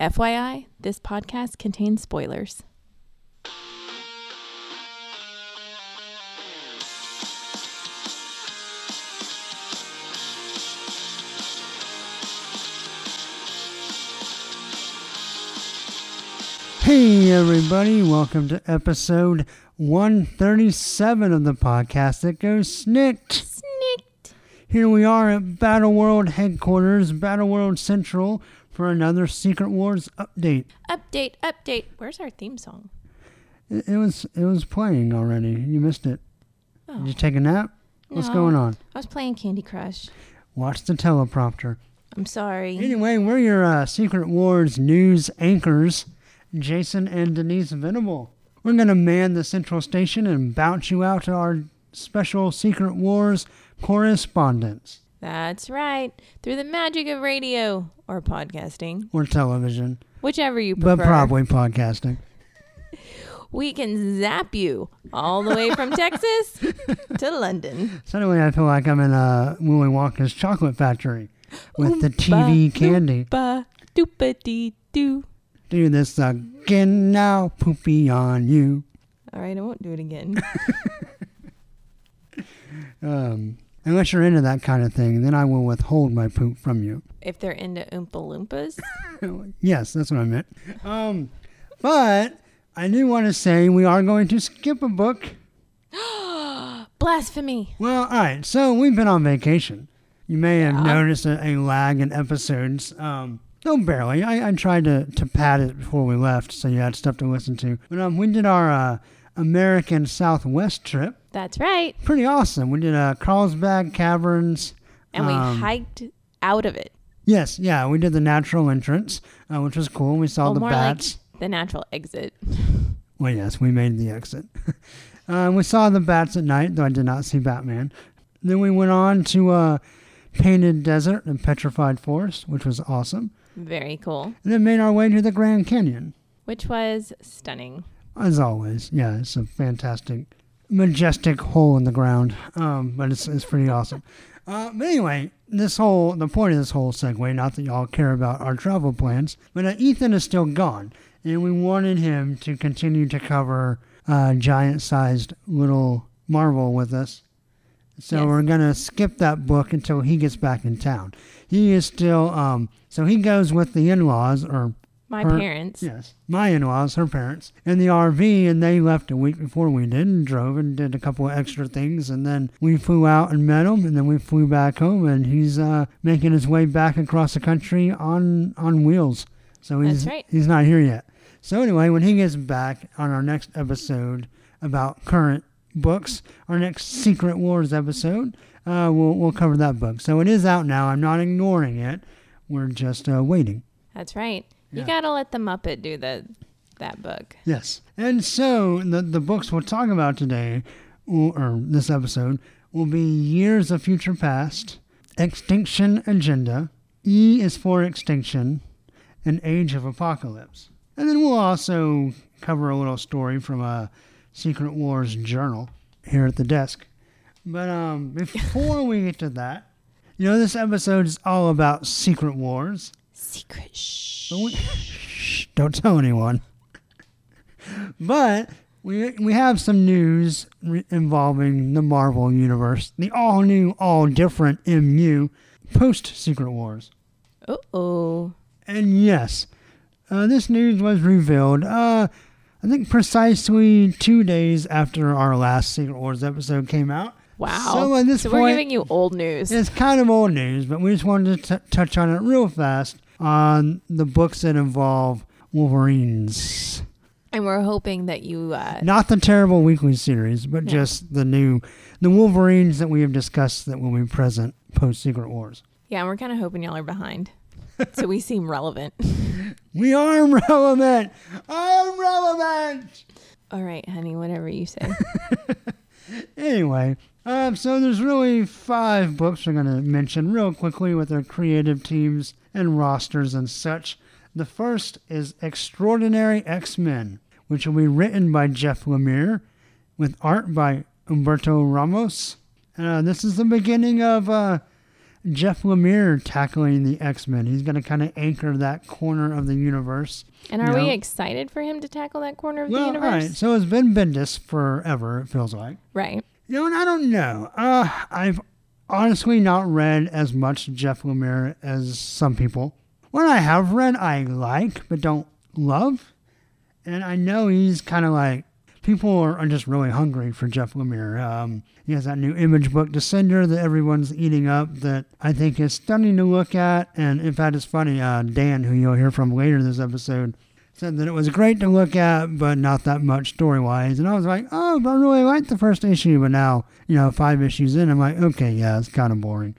FYI, this podcast contains spoilers. Hey everybody, welcome to episode 137 of the podcast that goes snicked. Snicked. Here we are at Battle World headquarters, Battle World Central, for another Secret Wars update. Update, update. Where's our theme song? It was playing already. You missed it. Oh. Did you take a nap? No, what's going on? I was playing Candy Crush. Watch the teleprompter. I'm sorry. Anyway, we're your Secret Wars news anchors, Jason and Denise Venable. We're going to man the central station and bounce you out to our special Secret Wars correspondence. That's right. Through the magic of radio or podcasting. Or television. Whichever you prefer. But probably podcasting. We can zap you all the way from Texas to London. Suddenly I feel like I'm in Willy Wonka's chocolate factory with the TV candy. Oompa doopa dee doo. Do this again now, poopy on you. All right, I won't do it again. Unless you're into that kind of thing, then I will withhold my poop from you. If they're into Oompa Loompas? Yes, that's what I meant. But I do want to say we are going to skip a book. Blasphemy. Well, all right, so we've been on vacation. You may have noticed a lag in episodes. No, barely. I tried to pad it before we left, so you had stuff to listen to. But we did our American Southwest trip. That's right. Pretty awesome. We did Carlsbad Caverns. And we hiked out of it. Yes, yeah. We did the natural entrance, which was cool. We saw the more bats. Like the natural exit. Well, yes, we made the exit. We saw the bats at night, though I did not see Batman. Then we went on to Painted Desert and Petrified Forest, which was awesome. Very cool. And then made our way to the Grand Canyon. Which was stunning. As always. Yeah, it's a fantastic, majestic hole in the ground. But it's pretty awesome. But anyway, the point of this whole segue, not that y'all care about our travel plans, but Ethan is still gone. And we wanted him to continue to cover giant-sized little Marvel with us. So yes. We're going to skip that book until he gets back in town. He is still, so he goes with the in-laws, or parents. Yes, my in-laws, her parents, in the RV, and they left a week before we did and drove and did a couple of extra things. And then we flew out and met him, and then we flew back home, and he's making his way back across the country on wheels. So he's, that's right. He's not here yet. So anyway, when he gets back on our next episode about current books, our next Secret Wars episode, we'll cover that book. So it is out now. I'm not ignoring it. We're just waiting. That's right. Yeah. You gotta let the Muppet do that book. Yes. And so the books we'll talk about today, or this episode, will be Years of Future Past, Extinction Agenda, E is for Extinction, and Age of Apocalypse. And then we'll also cover a little story from a Secret Wars journal here at the desk. But before we get to that, you know, this episode is all about Secret Wars. Secret. Shh, don't tell anyone. But we have some news involving the Marvel Universe, the all new, all different MU post Secret Wars. Uh-oh. And yes, this news was revealed I think precisely 2 days after our last Secret Wars episode came out. Wow. So at this point, we're giving you old news. It's kind of old news, but we just wanted to touch on it real fast on the books that involve Wolverines. And we're hoping that you... not the terrible weekly series, but no, just the Wolverines that we have discussed that will be present post-Secret Wars. Yeah, and we're kind of hoping y'all are behind. So we seem relevant. We are relevant. I am relevant. All right, honey, whatever you say. Anyway, so there's really 5 books we're going to mention real quickly with their creative teams and rosters and such. The first is Extraordinary X-Men, which will be written by Jeff Lemire with art by Humberto Ramos. This is the beginning of Jeff Lemire tackling the X-Men. He's going to kind of anchor that corner of the universe. And are we excited for him to tackle that corner of the universe? All right. So it's been Bendis forever, it feels like. Right. And I don't know. I've honestly not read as much Jeff Lemire as some people. What I have read, I like, but don't love. And I know he's kind of like, people are just really hungry for Jeff Lemire. He has that new Image book, Descender, that everyone's eating up that I think is stunning to look at. And in fact, it's funny, Dan, who you'll hear from later this episode, said that it was great to look at, but not that much story-wise. And I was like, oh, but I really liked the first issue. But now, 5 issues in, I'm like, okay, yeah, it's kind of boring.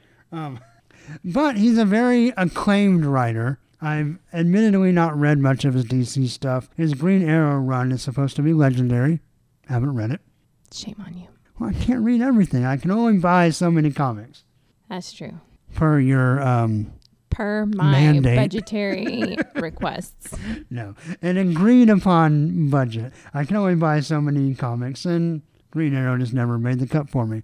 But he's a very acclaimed writer. I've admittedly not read much of his DC stuff. His Green Arrow run is supposed to be legendary. Haven't read it. Shame on you. Well, I can't read everything. I can only buy so many comics. That's true. Per your Per my mandate. Budgetary requests. No. An agreed upon budget. I can only buy so many comics, and Green Arrow just never made the cut for me.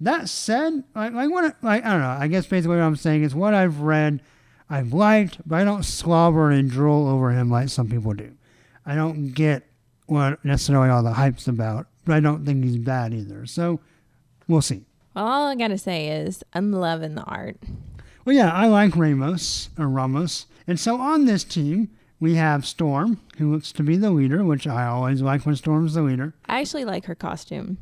That said, I don't know. I guess basically what I'm saying is what I've read, I've liked, but I don't slobber and drool over him like some people do. I don't get what necessarily all the hype's about, but I don't think he's bad either. So we'll see. All I got to say is I'm loving the art. Well, yeah, I like Ramos. And so on this team, we have Storm, who looks to be the leader, which I always like when Storm's the leader. I actually like her costume.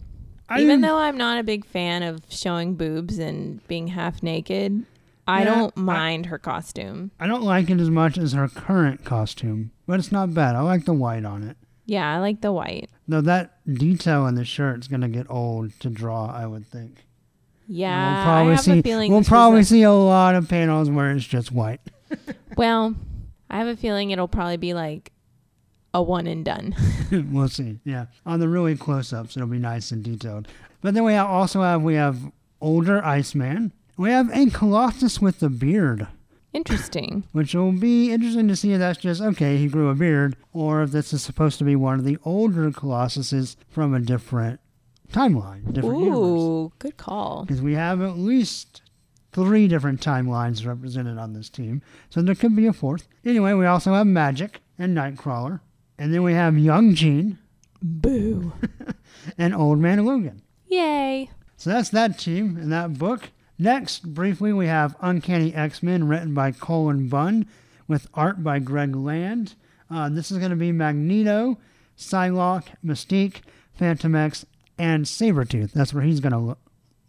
Even though I'm not a big fan of showing boobs and being half naked, I don't mind her costume. I don't like it as much as her current costume, but it's not bad. I like the white on it. Yeah, I like the white. Though that detail in the shirt's going to get old to draw, I would think. Yeah, we'll probably a feeling... We'll probably see a lot of panels where it's just white. Well, I have a feeling it'll probably be like a one and done. We'll see, yeah. On the really close-ups, it'll be nice and detailed. But then we have older Iceman. We have a Colossus with a beard. Interesting. Which will be interesting to see if that's just, okay, he grew a beard, or if this is supposed to be one of the older Colossuses from a different timeline, different universe. Ooh, good call. Because we have at least 3 different timelines represented on this team, so there could be a 4th. Anyway, we also have Magic and Nightcrawler, and then we have young Jean. Boo. And Old Man Logan. Yay. So that's that team and that book. Next, briefly, we have Uncanny X-Men, written by Cullen Bunn, with art by Greg Land. This is going to be Magneto, Psylocke, Mystique, Phantom X, and Sabretooth. That's where he's going to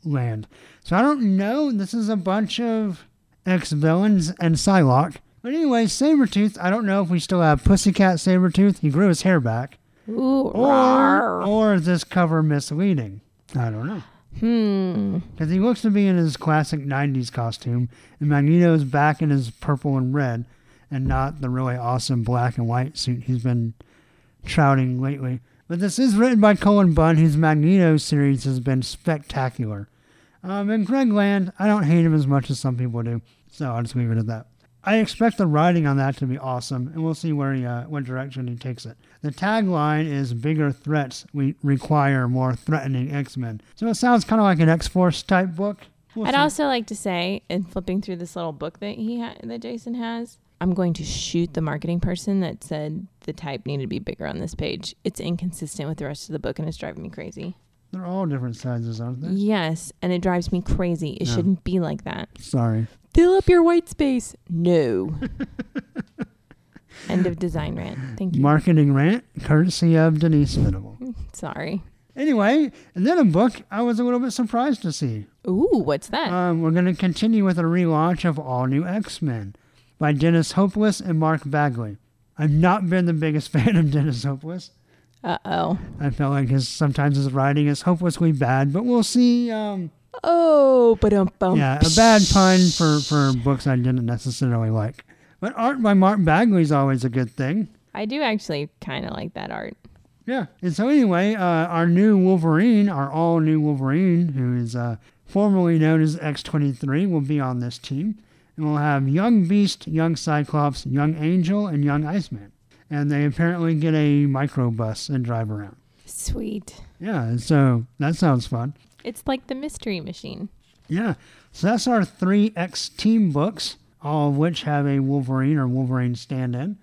land. So I don't know. This is a bunch of ex-villains and Psylocke. But anyway, Sabretooth, I don't know if we still have Pussycat Sabretooth. He grew his hair back. Ooh, or is this cover misleading? I don't know. Because he looks to be in his classic 90s costume, and Magneto's back in his purple and red, and not the really awesome black and white suit he's been trouting lately. But this is written by Cullen Bunn, whose Magneto series has been spectacular. And Greg Land, I don't hate him as much as some people do, so I'll just leave it at that. I expect the writing on that to be awesome, and we'll see where what direction he takes it. The tagline is, bigger threats we require more threatening X-Men. So it sounds kind of like an X-Force type book. I'd also like to say, in flipping through this little book that that Jason has, I'm going to shoot the marketing person that said the type needed to be bigger on this page. It's inconsistent with the rest of the book, and it's driving me crazy. They're all different sizes, aren't they? Yes, and it drives me crazy. It shouldn't be like that. Sorry. Fill up your white space. No. End of design rant. Thank you. Marketing rant, courtesy of Denise Venable. Sorry. Anyway, and then a book I was a little bit surprised to see. Ooh, what's that? We're going to continue with a relaunch of All New X-Men by Dennis Hopeless and Mark Bagley. I've not been the biggest fan of Dennis Hopeless. Uh-oh. I felt like sometimes his writing is hopelessly bad, but we'll see... Yeah, a bad pun for books I didn't necessarily like. But art by Mark Bagley is always a good thing. I do actually kind of like that art. Yeah. And so anyway, our all-new Wolverine, who is formerly known as X-23, will be on this team. And we'll have young Beast, young Cyclops, young Angel, and young Iceman. And they apparently get a microbus and drive around. Sweet. Yeah, and so that sounds fun. It's like the Mystery Machine. Yeah. So that's our 3X team books, all of which have a Wolverine or Wolverine stand-in.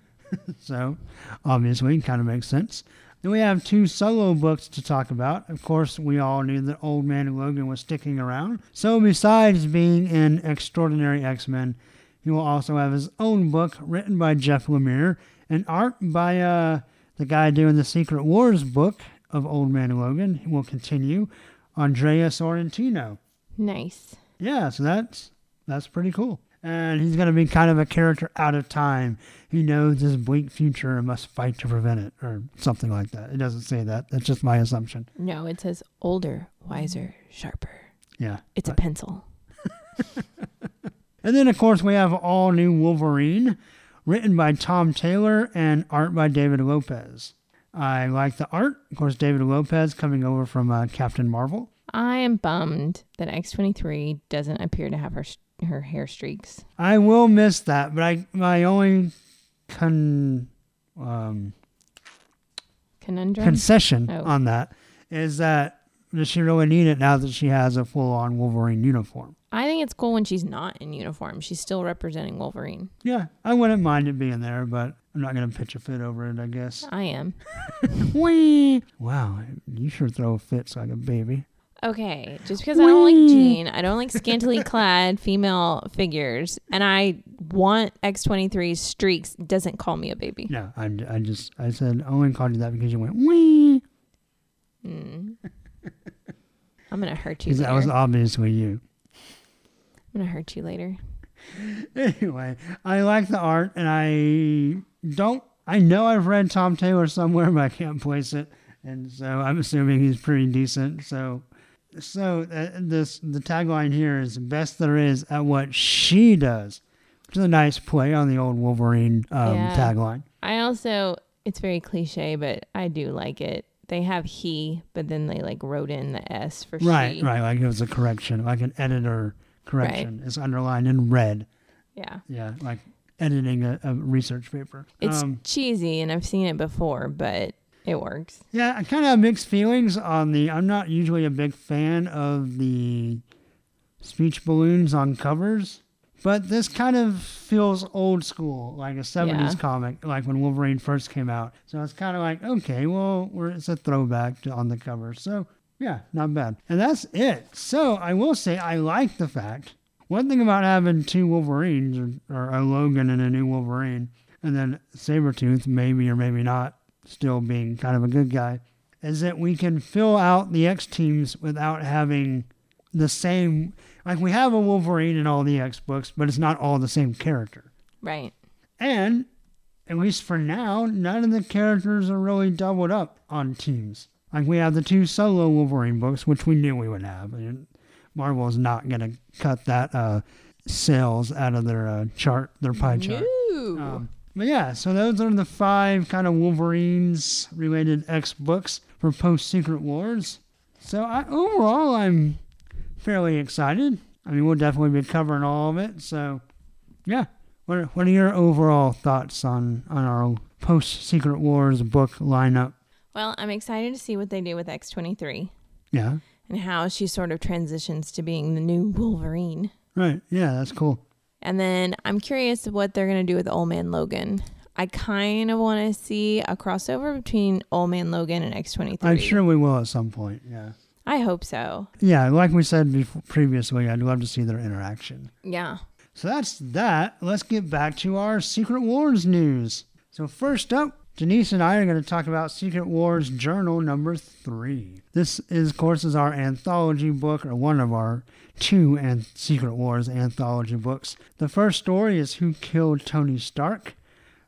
So obviously it kind of makes sense. Then we have two solo books to talk about. Of course, we all knew that Old Man Logan was sticking around. So besides being in Extraordinary X-Men, he will also have his own book written by Jeff Lemire and art by the guy doing the Secret Wars book of Old Man Logan. He will continue, Andrea Sorrentino. Nice. Yeah, so that's pretty cool. And he's going to be kind of a character out of time. He knows his bleak future and must fight to prevent it, or something like that. It doesn't say that. That's just my assumption. No, it says older, wiser, sharper. Yeah. It's a pencil. And then, of course, we have All New Wolverine, written by Tom Taylor and art by David Lopez. I like the art. Of course, David Lopez coming over from Captain Marvel. I am bummed that X-23 doesn't appear to have her hair streaks. I will miss that, but my only concession on that is that does she really need it now that she has a full-on Wolverine uniform? I think it's cool when she's not in uniform. She's still representing Wolverine. Yeah, I wouldn't mind it being there, but I'm not going to pitch a fit over it, I guess. I am. Whee! Wow, you sure throw fits like a baby. Okay, just because I don't like Jean, I don't like scantily clad female figures, and I want X-23's streaks, doesn't call me a baby. No, I only called you that because you went, wee. Mm. I'm going to hurt you later. Because that was obviously you. I'm going to hurt you later. Anyway, I like the art, and I know I've read Tom Taylor somewhere, but I can't place it, and so I'm assuming he's pretty decent, so... So the tagline here is best there is at what she does, which is a nice play on the old Wolverine tagline. I also, it's very cliche, but I do like it. They have he, but then they like wrote in the S for she. Right, like it was a correction, like an editor correction. Right. It's underlined in red. Yeah. Yeah, like editing a research paper. It's cheesy, and I've seen it before, but... It works. Yeah, I kind of have mixed feelings on I'm not usually a big fan of the speech balloons on covers, but this kind of feels old school, like a 70s comic, like when Wolverine first came out. So it's kind of like, okay, well, it's a throwback on the cover. So, yeah, not bad. And that's it. So I will say I like the fact. One thing about having two Wolverines, or a Logan and a new Wolverine, and then Sabretooth, maybe or maybe not, still being kind of a good guy, is that we can fill out the X teams without having the same... Like, we have a Wolverine in all the X books, but it's not all the same character. Right. And, at least for now, none of the characters are really doubled up on teams. Like, we have the two solo Wolverine books, which we knew we would have. And Marvel's not going to cut that sales out of their pie chart. But yeah, so those are the 5 kind of Wolverines-related X books for post-Secret Wars. So overall, I'm fairly excited. I mean, we'll definitely be covering all of it. So, yeah. What are your overall thoughts on our post-Secret Wars book lineup? Well, I'm excited to see what they do with X-23. Yeah. And how she sort of transitions to being the new Wolverine. Right. Yeah, that's cool. And then I'm curious what they're going to do with Old Man Logan. I kind of want to see a crossover between Old Man Logan and X-23. I'm sure we will at some point, yeah. I hope so. Yeah, like we said previously, I'd love to see their interaction. Yeah. So that's that. Let's get back to our Secret Wars news. So first up, Denise and I are going to talk about Secret Wars Journal number 3. This is, of course, our anthology book, or one of our two Secret Wars anthology books. The first story is Who Killed Tony Stark,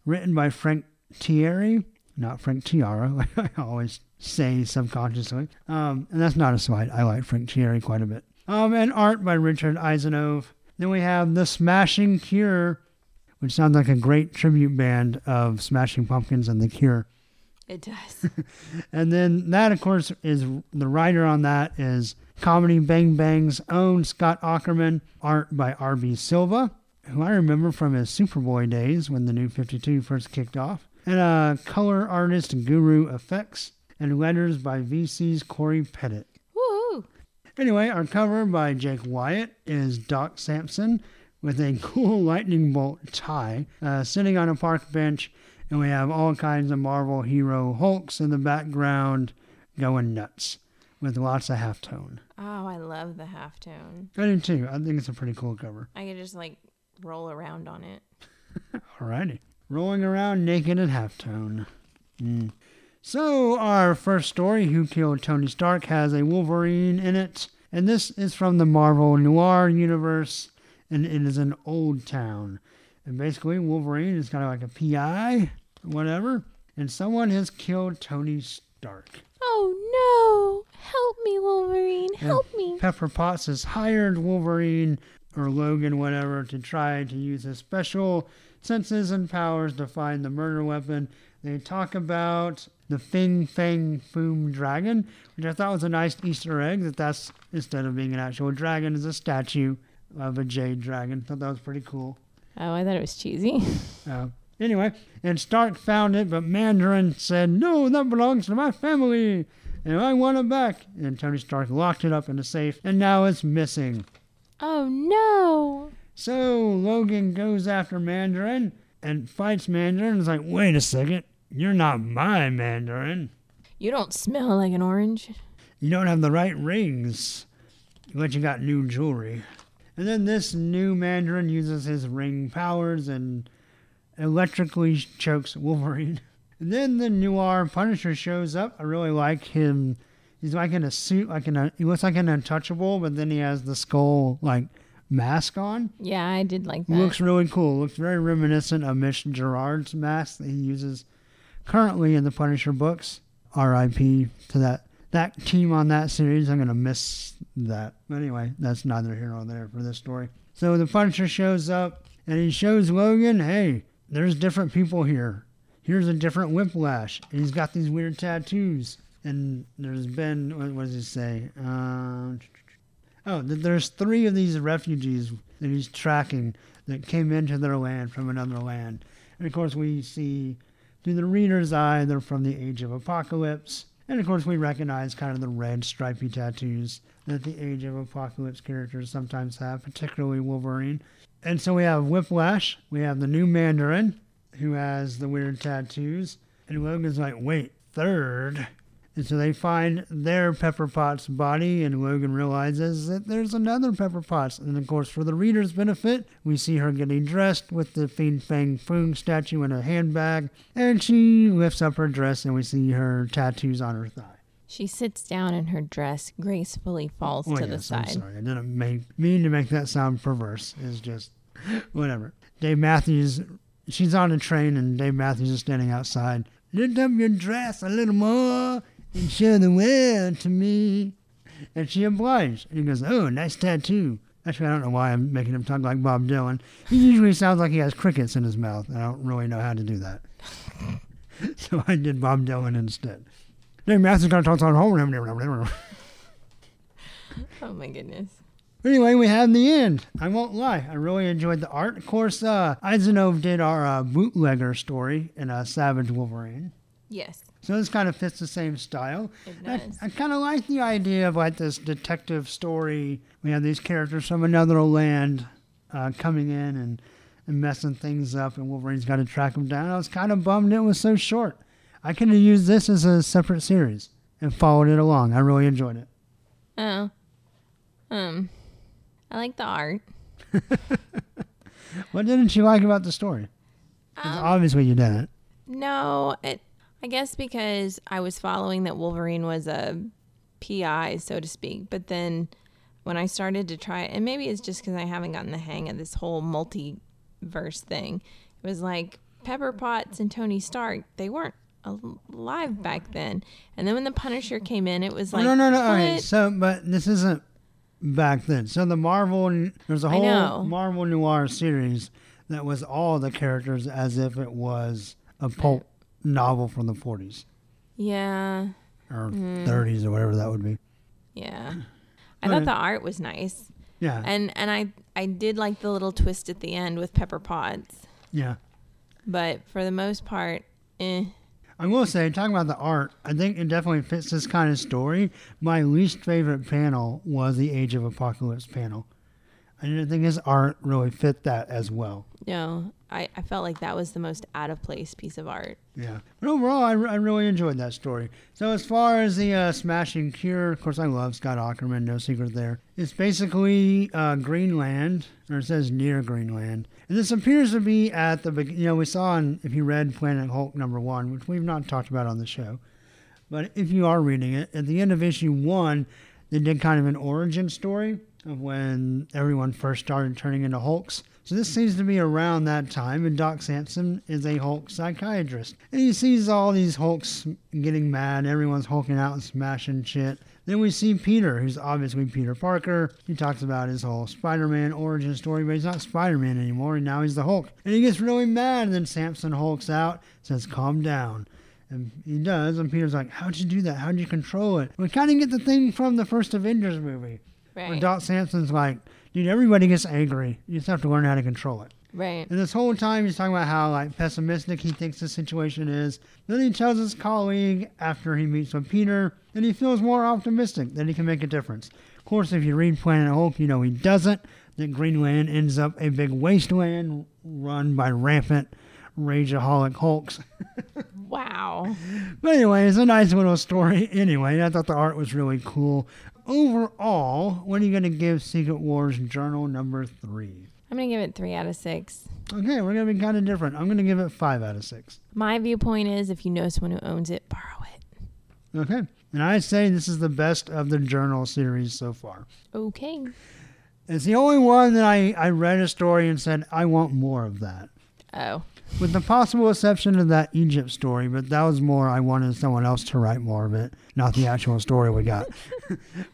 written by Frank Thierry, not Frank Tiara, like I always say subconsciously. And that's not a slight. I like Frank Thierry quite a bit. And art by Richard Eisenhove. Then we have The Smashing Cure, which sounds like a great tribute band of Smashing Pumpkins and The Cure. It does. And then that, of course, is the writer on that is Comedy Bang Bang's own Scott Aukerman, art by R.B. Silva, who I remember from his Superboy days when the New 52 first kicked off, and color artist Guru Effects, and letters by VC's Corey Pettit. Woohoo! Anyway, our cover by Jake Wyatt is Doc Samson with a cool lightning bolt tie sitting on a park bench, and we have all kinds of Marvel hero Hulks in the background going nuts with lots of halftone. Oh, I love the halftone. I do too. I think it's a pretty cool cover. I could just like roll around on it. Alrighty. Rolling around naked at halftone. So our first story, Who Killed Tony Stark, has a Wolverine in it. And this is from the Marvel Noir universe. And it is an old town. And basically Wolverine is kind of like a PI, whatever. And someone has killed Tony Stark. Oh no! Help me, Wolverine. Help me. Pepper Potts has hired Wolverine or Logan, whatever, to try to use his special senses and powers to find the murder weapon. They talk about the Fin Fang Foom dragon, which I thought was a nice Easter egg, that's instead of being an actual dragon, is a statue of a jade dragon. Thought that was pretty cool. Oh, I thought it was cheesy. Anyway, and Stark found it, but Mandarin said, "No, that belongs to my family, and I want it back." And Tony Stark locked it up in a safe, and now it's missing. Oh, no. So Logan goes after Mandarin and fights Mandarin. It's like, wait a second. You're not my Mandarin. You don't smell like an orange. You don't have the right rings, but you got new jewelry. And then this new Mandarin uses his ring powers and electrically chokes Wolverine. And then the noir Punisher shows up. I really like him. He's like in a suit. He looks like an untouchable, but then he has the skull like mask on. Yeah, I did like that. Looks really cool. Looks very reminiscent of Mitch Gerard's mask that he uses currently in the Punisher books. R.I.P. to that team on that series. I'm going to miss that. But anyway, that's neither here nor there for this story. So the Punisher shows up and he shows Logan, hey, there's different people here. Here's a different Whiplash. And he's got these weird tattoos. And there's been, what does he say? There's three of these refugees that he's tracking that came into their land from another land. And of course we see through the reader's eye, they're from the Age of Apocalypse. And of course we recognize kind of the red stripy tattoos that the Age of Apocalypse characters sometimes have, particularly Wolverine. And so we have Whiplash, we have the new Mandarin, who has the weird tattoos. And Logan's like, wait, third? And so they find their Pepper Potts body, and Logan realizes that there's another Pepper Potts. And, of course, for the reader's benefit, we see her getting dressed with the Fin Fang Foom statue in her handbag. And she lifts up her dress, and we see her tattoos on her thigh. She sits down, and her dress gracefully falls to the side. I'm sorry. I didn't mean to make that sound perverse. It's just whatever. Dave Matthews, she's on a train, and Dave Matthews is standing outside. Lift up your dress a little more. And show the world to me. And she obliged. And he goes, oh, nice tattoo. Actually, I don't know why I'm making him talk like Bob Dylan. He usually sounds like he has crickets in his mouth. I don't really know how to do that. So I did Bob Dylan instead. Then Master's going to talk on home. Oh, my goodness. Anyway, we have the end. I won't lie. I really enjoyed the art. Of course, Eisenhove did our bootlegger story in Savage Wolverine. Yes. So this kind of fits the same style. It does. I kind of like the idea of like this detective story. We have these characters from another land coming in and messing things up, and Wolverine's got to track them down. I was kind of bummed it was so short. I could have used this as a separate series and followed it along. I really enjoyed it. Oh. I like the art. What didn't you like about the story? 'Cause obviously you didn't. No, I guess because I was following that Wolverine was a PI, so to speak. But then when I started to try it, and maybe it's just because I haven't gotten the hang of this whole multiverse thing. It was like Pepper Potts and Tony Stark, they weren't alive back then. And then when the Punisher came in, it was like... No. All right, so, but this isn't back then. So the Marvel, there's a whole Marvel Noir series that was all the characters as if it was a pulp novel from the 40s. Yeah. Or 30s or whatever that would be. Yeah. I thought the art was nice. Yeah. And I did like the little twist at the end with Pepper Potts. Yeah. But for the most part, I will say, talking about the art, I think it definitely fits this kind of story. My least favorite panel was the Age of Apocalypse panel. I didn't think his art really fit that as well. No, I felt like that was the most out-of-place piece of art. Yeah. But overall, I really enjoyed that story. So as far as the Smashing Cure, of course, I love Scott Aukerman, no secret there. It's basically Greenland, or it says near Greenland. And this appears to be at the beginning. You know, we saw in, if you read Planet Hulk #1, which we've not talked about on the show. But if you are reading it, at the end of issue 1, they did kind of an origin story of when everyone first started turning into Hulks. So this seems to be around that time, and Doc Samson is a Hulk psychiatrist. And he sees all these Hulks getting mad, everyone's hulking out and smashing shit. Then we see Peter, who's obviously Peter Parker. He talks about his whole Spider-Man origin story, but he's not Spider-Man anymore, and now he's the Hulk. And he gets really mad, and then Samson hulks out, says, "Calm down." And he does, and Peter's like, "How'd you do that? How'd you control it?" We kind of get the thing from the first Avengers movie. Right. Where Doc Samson's like, "Dude, everybody gets angry. You just have to learn how to control it." Right. And this whole time he's talking about how like pessimistic he thinks the situation is. Then he tells his colleague after he meets with Peter, and he feels more optimistic that he can make a difference. Of course, if you read Planet Hulk, you know he doesn't. Then Greenland ends up a big wasteland run by rampant rageaholic Hulks. Wow. But anyway, it's a nice little story. Anyway, I thought the art was really cool. Overall, what are you going to give Secret Wars Journal #3? I'm going to give it 3 out of 6. Okay, we're going to be kind of different. I'm going to give it 5 out of 6. My viewpoint is if you know someone who owns it, borrow it. Okay. And I say this is the best of the Journal series so far. Okay. It's the only one that I read a story and said, I want more of that. Oh. With the possible exception of that Egypt story, but that was more I wanted someone else to write more of it, not the actual story we got.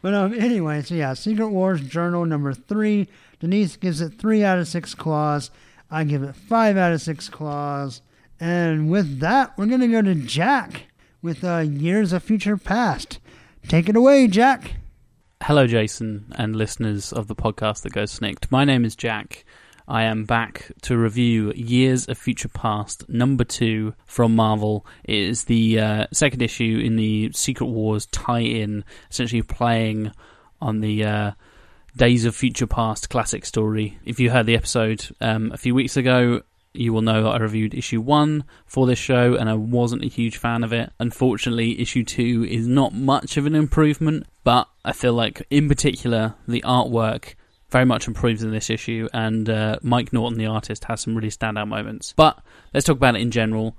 But anyway, so yeah, Secret Wars Journal #3. Denise gives it 3 out of 6 claws. I give it 5 out of 6 claws. And with that, we're going to go to Jack with Years of Future Past. Take it away, Jack. Hello, Jason, and listeners of the podcast that goes snicked. My name is Jack. I am back to review Years of Future Past #2 from Marvel. It is the second issue in the Secret Wars tie-in, essentially playing on the Days of Future Past classic story. If you heard the episode a few weeks ago, you will know that I reviewed issue 1 for this show, and I wasn't a huge fan of it. Unfortunately, issue 2 is not much of an improvement, but I feel like, in particular, the artwork very much improves in this issue, and Mike Norton, the artist, has some really standout moments. But let's talk about it in general.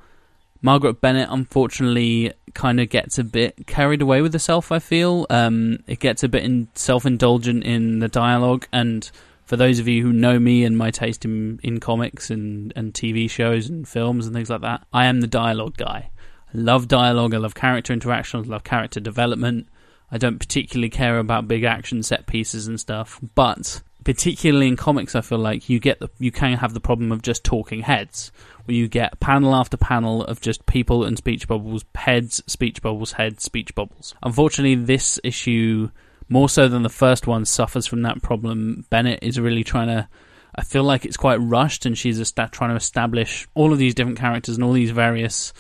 Margaret Bennett, unfortunately, kind of gets a bit carried away with herself, I feel. It gets a bit self-indulgent in the dialogue, and for those of you who know me and my taste in comics and TV shows and films and things like that, I am the dialogue guy. I love dialogue, I love character interactions, I love character development. I don't particularly care about big action set pieces and stuff, but particularly in comics, I feel like you can have the problem of just talking heads, where you get panel after panel of just people and speech bubbles, heads, speech bubbles, heads, speech bubbles. Unfortunately, this issue, more so than the first one, suffers from that problem. Bennett is really trying to, I feel like it's quite rushed, and she's trying to establish all of these different characters and all these various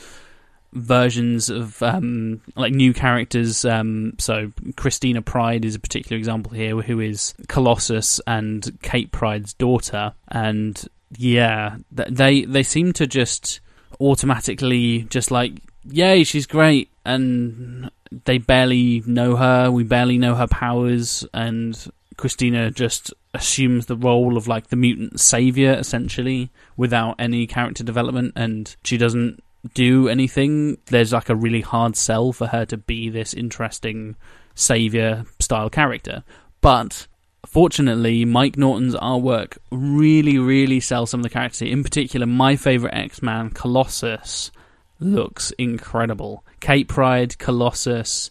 versions of like new characters. So Christina Pride is a particular example here, who is Colossus and Kate Pride's daughter, and yeah, they seem to just automatically just like, yay, she's great, and they barely know her, we barely know her powers, and Christina just assumes the role of like the mutant savior essentially without any character development, and she doesn't do anything. There's like a really hard sell for her to be this interesting savior style character. But fortunately, Mike Norton's artwork really, really sells some of the characters. In particular, my favorite X-Man, Colossus, looks incredible. Kate Pryde, Colossus,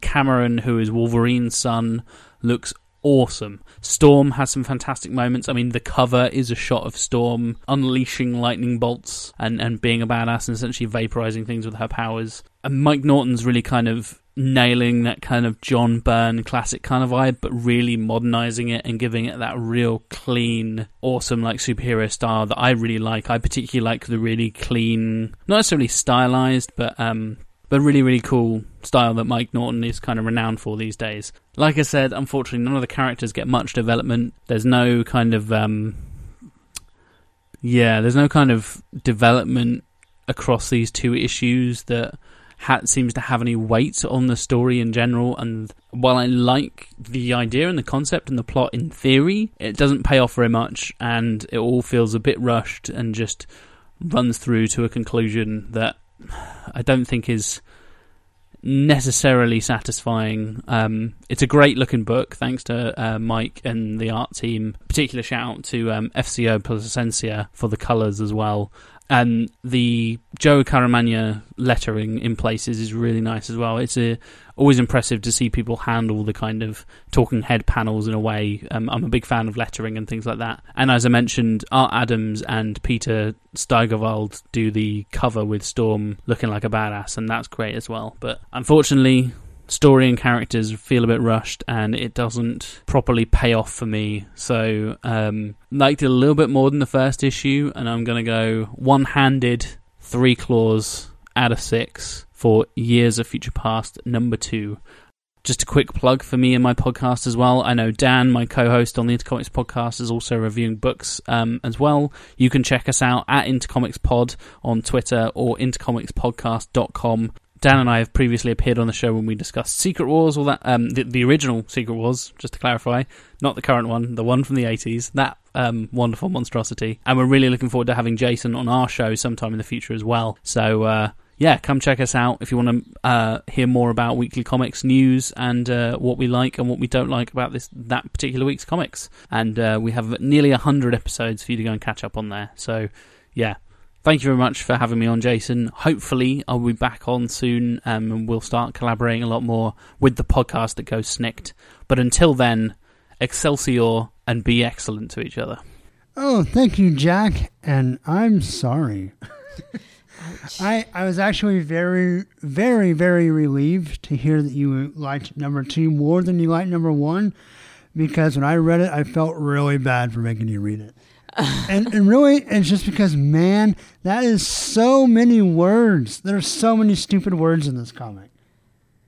Cameron, who is Wolverine's son, looks awesome. Storm has some fantastic moments. I mean, the cover is a shot of Storm unleashing lightning bolts and being a badass and essentially vaporizing things with her powers. And Mike Norton's really kind of nailing that kind of John Byrne classic kind of vibe, but really modernizing it and giving it that real clean, awesome, like, superhero style that I really like. I particularly like the really clean, not necessarily stylized, but really, really cool style that Mike Norton is kind of renowned for these days. Like I said, unfortunately, none of the characters get much development. There's no kind of... there's no kind of development across these two issues that seems to have any weight on the story in general. And while I like the idea and the concept and the plot in theory, it doesn't pay off very much, and it all feels a bit rushed and just runs through to a conclusion that I don't think is necessarily satisfying. It's a great looking book, thanks to Mike and the art team. Particular shout out to FCO Placencia for the colours as well. And the Joe Caramagna lettering in places is really nice as well. It's always impressive to see people handle the kind of talking head panels in a way. I'm a big fan of lettering and things like that. And as I mentioned, Art Adams and Peter Steigerwald do the cover with Storm looking like a badass, and that's great as well. But unfortunately, story and characters feel a bit rushed, and it doesn't properly pay off for me. So liked it a little bit more than the first issue, and I'm going to go one-handed, 3 claws out of 6 for Years of Future Past #2. Just a quick plug for me and my podcast as well. I know Dan, my co-host on the Intercomics podcast, is also reviewing books as well. You can check us out at Intercomics Pod on Twitter or intercomicspodcast.com. Dan and I have previously appeared on the show when we discussed Secret Wars, or that the original Secret Wars, just to clarify, not the current one, the one from the 80s, that wonderful monstrosity. And we're really looking forward to having Jason on our show sometime in the future as well. So, come check us out if you want to hear more about weekly comics news and what we like and what we don't like about that particular week's comics. And we have nearly 100 episodes for you to go and catch up on there. So, yeah. Thank you very much for having me on, Jason. Hopefully I'll be back on soon, and we'll start collaborating a lot more with the podcast that goes snicked. But until then, Excelsior, and be excellent to each other. Oh, thank you, Jack, and I'm sorry. I was actually very, very, very relieved to hear that you liked #2 more than you liked #1, because when I read it, I felt really bad for making you read it. and really, it's just because, man, that is so many words. There's so many stupid words in this comic.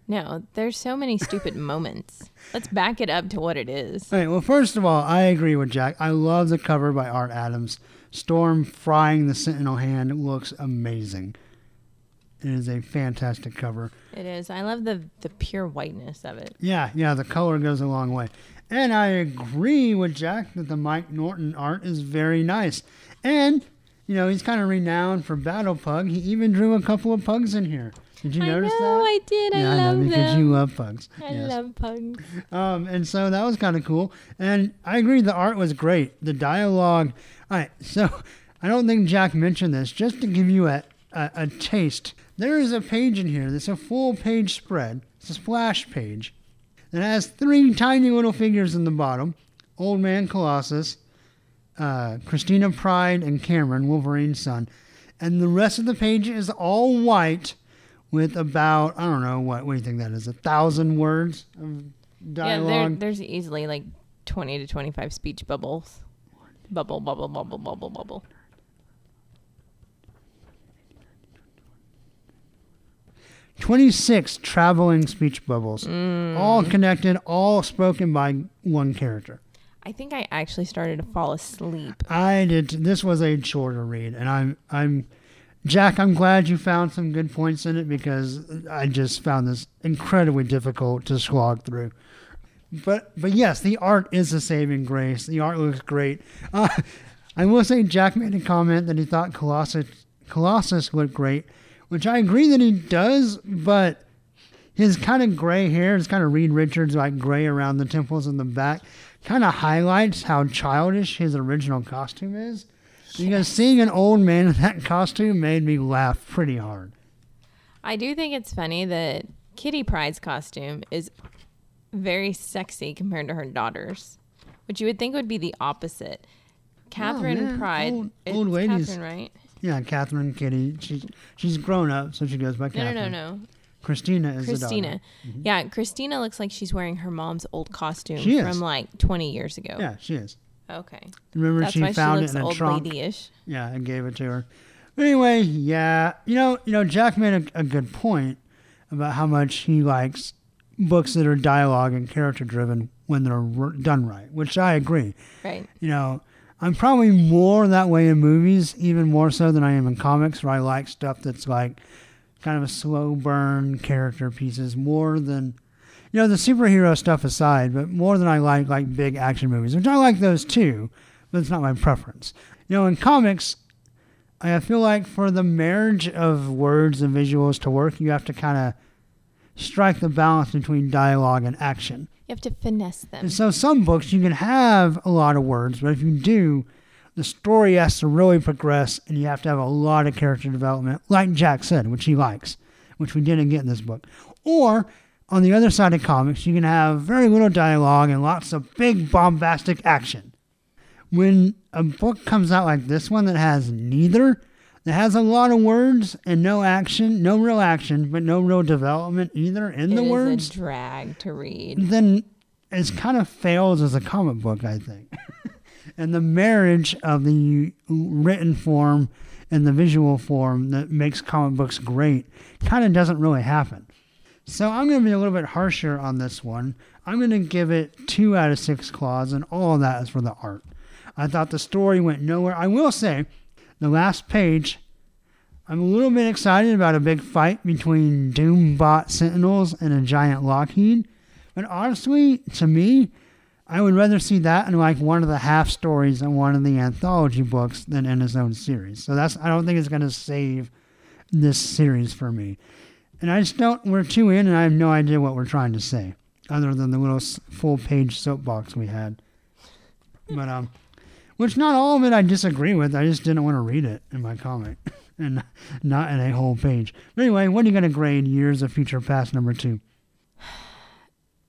No, there's so many stupid moments. Let's back it up to what it is. All right, well, first of all, I agree with Jack. I love the cover by Art Adams. Storm frying the Sentinel hand looks amazing. It is a fantastic cover. It is. I love the pure whiteness of it. Yeah, the color goes a long way. And I agree with Jack that the Mike Norton art is very nice. And, you know, he's kind of renowned for Battle Pug. He even drew a couple of pugs in here. Did you notice that? Oh, I did. Yeah, I love them. Because you love pugs. I love pugs. And so that was kind of cool. And I agree, the art was great. The dialogue. All right, so I don't think Jack mentioned this. Just to give you a taste, there is a page in here that's a full page spread. It's a splash page. It has 3 tiny little figures in the bottom. Old Man Colossus, Christina Pride, and Cameron, Wolverine's son. And the rest of the page is all white with about, I don't know, what do you think that is? 1,000 words of dialogue? Yeah, there's easily like 20 to 25 speech bubbles. Bubble, bubble, bubble, bubble, bubble. "26 traveling speech bubbles, all connected, all spoken by one character. I think I actually started to fall asleep. I did. This was a shorter read, and I'm Jack. I'm glad you found some good points in it, because I just found this incredibly difficult to slog through. But yes, the art is a saving grace. The art looks great. I will say Jack made a comment that he thought Colossus looked great, which I agree that he does, but his kind of gray hair, his kind of Reed Richards, like gray around the temples and the back, kind of highlights how childish his original costume is. Yes. Because seeing an old man in that costume made me laugh pretty hard. I do think it's funny that Kitty Pryde's costume is very sexy compared to her daughters, which you would think would be the opposite. Catherine Pride. Old ladies. Catherine, right? Yeah, Catherine, Kitty. She's grown up, so she goes by Catherine. No. Christina is the daughter. Mm-hmm. Yeah, Christina looks like she's wearing her mom's old costume from like 20 years ago. Yeah, she is. Okay. Remember, she found it in a trunk. Lady-ish. Yeah, and gave it to her. Anyway, yeah, you know, Jack made a good point about how much he likes books that are dialogue and character driven when they're done right, which I agree. Right. You know, I'm probably more that way in movies, even more so than I am in comics, where I like stuff that's like kind of a slow burn character pieces more than, you know, the superhero stuff aside, but more than I like big action movies, which I like those too, but it's not my preference. You know, in comics, I feel like for the marriage of words and visuals to work, you have to kind of strike the balance between dialogue and action. You have to finesse them. And so some books, you can have a lot of words, but if you do, the story has to really progress, and you have to have a lot of character development, like Jack said, which he likes, which we didn't get in this book. Or, on the other side of comics, you can have very little dialogue and lots of big bombastic action. When a book comes out like this one that has neither, that has a lot of words and no action, no real action, but no real development either in the words. It is a drag to read. Then it kind of fails as a comic book, I think. And the marriage of the written form and the visual form that makes comic books great kind of doesn't really happen. So I'm going to be a little bit harsher on this one. I'm going to give it 2 out of 6 claws, and all of that is for the art. I thought the story went nowhere. I will say, the last page, I'm a little bit excited about a big fight between Doombot Sentinels and a giant Lockheed. But honestly, to me, I would rather see that in like one of the half stories in one of the anthology books than in his own series. So I don't think it's going to save this series for me. And I just don't, we're too in, and I have no idea what we're trying to say, other than the little full-page soapbox we had. But, which not all of it I disagree with. I just didn't want to read it in my comic and not in a whole page. But anyway, what are you going to grade Years of Future Past #2?